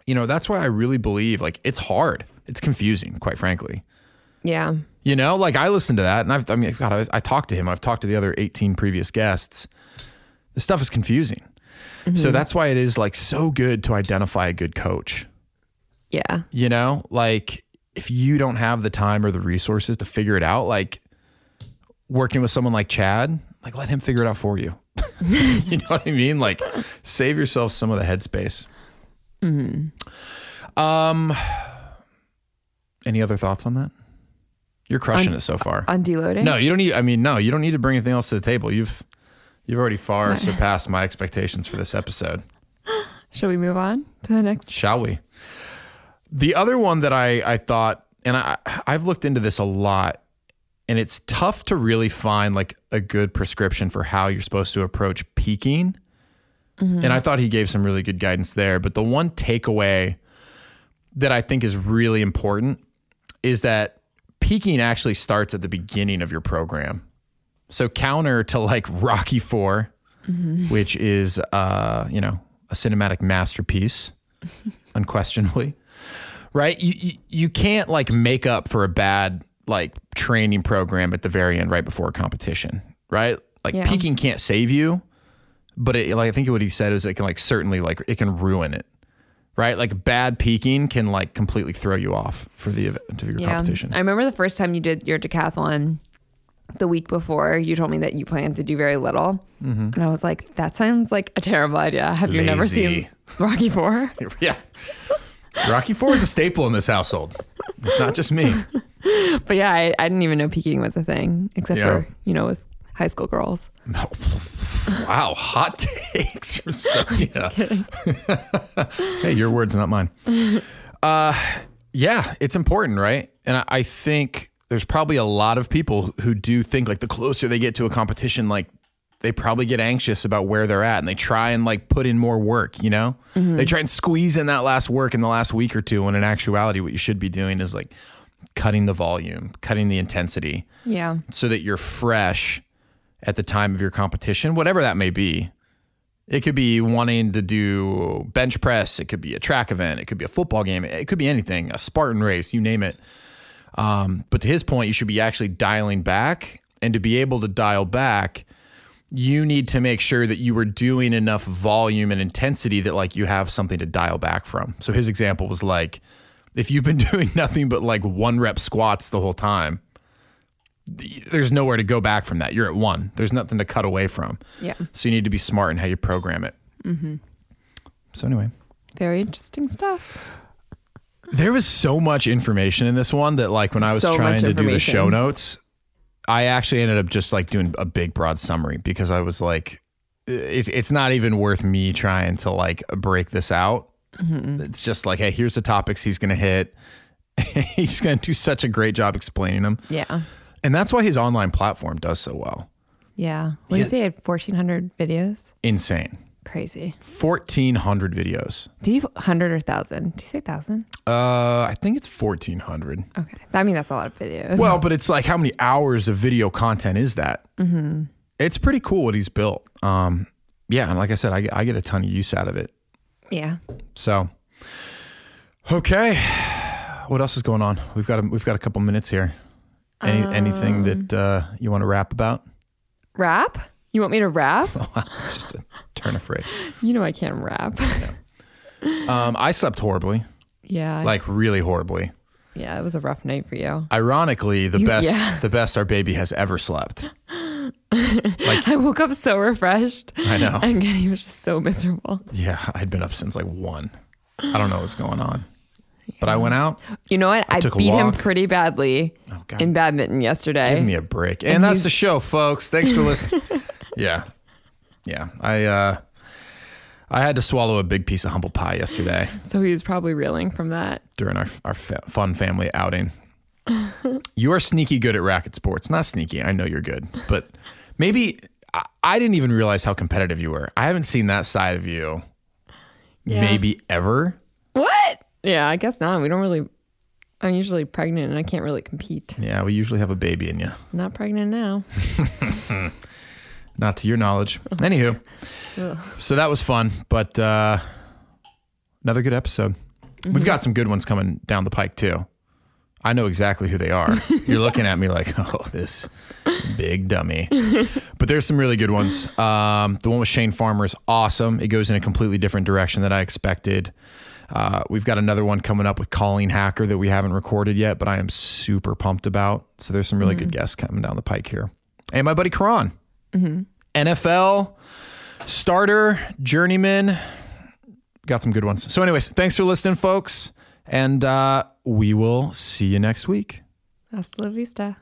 you know, that's why I really believe like it's hard. It's confusing, quite frankly. Yeah. You know, like I listened to that and I talked to him. I've talked to the other 18 previous guests. This stuff is confusing. Mm-hmm. So that's why it is like so good to identify a good coach. Yeah. You know, like if you don't have the time or the resources to figure it out, like working with someone like Chad, like let him figure it out for you. You know what I mean? Like save yourself some of the headspace. Mm-hmm. Any other thoughts on that? You're crushing it so far. On deloading? No, you don't need, you don't need to bring anything else to the table. You've already far surpassed my expectations for this episode. Shall we move on to the next? Shall we? The other one that I thought, and I've looked into this a lot, and it's tough to really find like a good prescription for how you're supposed to approach peaking. Mm-hmm. And I thought he gave some really good guidance there. But the one takeaway that I think is really important is that peaking actually starts at the beginning of your program. So counter to like Rocky IV, which is, you know, a cinematic masterpiece, unquestionably, right? You can't like make up for a bad like training program at the very end, right before a competition, right? Like peaking can't save you, but it, like, I think what he said is it can like certainly like it can ruin it, right? Like bad peaking can like completely throw you off for the event of your competition. I remember the first time you did your decathlon the week before, you told me that you planned to do very little. Mm-hmm. And I was like, that sounds like a terrible idea. Have you never seen Rocky IV? Yeah. Rocky IV is a staple in this household. It's not just me. But yeah, I didn't even know peaking was a thing, except for, you know, with high school girls. No. Wow, hot takes from Sonia. Hey, your words, not mine. Yeah, it's important, right? And I think there's probably a lot of people who do think, like, the closer they get to a competition, like, they probably get anxious about where they're at, and they try and, like, put in more work, you know? Mm-hmm. They try and squeeze in that last work in the last week or two, when in actuality, what you should be doing is, like, cutting the volume, cutting the intensity. Yeah. So that you're fresh at the time of your competition, whatever that may be. It could be wanting to do bench press. It could be a track event. It could be a football game. It could be anything, a Spartan race, you name it. But to his point, you should be actually dialing back. And to be able to dial back, you need to make sure that you were doing enough volume and intensity that, like, you have something to dial back from. So his example was, like, if you've been doing nothing but, like, 1-rep squats the whole time, there's nowhere to go back from that. You're at 1. There's nothing to cut away from. Yeah. So you need to be smart in how you program it. Mm-hmm. So anyway. Very interesting stuff. There was so much information in this one that, like, when I was trying to do the show notes, I actually ended up just, like, doing a big broad summary, because I was like, it's not even worth me trying to, like, break this out. Mm-hmm. It's just like, hey, here's the topics he's going to hit. He's going to do such a great job explaining them. Yeah. And that's why his online platform does so well. Yeah. What did you say? He had 1,400 videos? Insane. Crazy. 1,400 videos. Do you 100 or 1,000? Do you say 1,000? I think it's 1,400. Okay. I mean, that's a lot of videos. Well, but it's like, how many hours of video content is that? Mm-hmm. It's pretty cool what he's built. Yeah. And like I said, I get a ton of use out of it. Yeah. So, okay. What else is going on? We've got a couple minutes here. Anything that you want to rap about? Rap? You want me to rap? Oh, it's just a turn of phrase. You know I can't rap. No. I slept horribly. Yeah. Like, really horribly. Yeah, it was a rough night for you. Ironically, the best our baby has ever slept. Like, I woke up so refreshed. I know. And Kenny was just so miserable. Yeah, I'd been up since like 1. I don't know what's going on. But I went out. You know what? I beat him pretty badly in badminton yesterday. Give me a break. And that's the show, folks. Thanks for listening. Yeah. Yeah. I had to swallow a big piece of humble pie yesterday. So he was probably reeling from that. During our fun family outing. You are sneaky good at racket sports. Not sneaky. I know you're good. But maybe I didn't even realize how competitive you were. I haven't seen that side of you maybe ever. What? Yeah, I guess not. I'm usually pregnant and I can't really compete. Yeah, we usually have a baby in you. Not pregnant now. Not to your knowledge. Anywho. Ugh. So that was fun, but another good episode. Mm-hmm. We've got some good ones coming down the pike too. I know exactly who they are. You're looking at me like, oh, this big dummy. But there's some really good ones. The one with Shane Farmer is awesome. It goes in a completely different direction than I expected. We've got another one coming up with Colleen Hacker that we haven't recorded yet, but I am super pumped about. So there's some really good guests coming down the pike here. And my buddy Karan, NFL starter, journeyman, got some good ones. So anyways, thanks for listening, folks. And we will see you next week. Hasta la vista.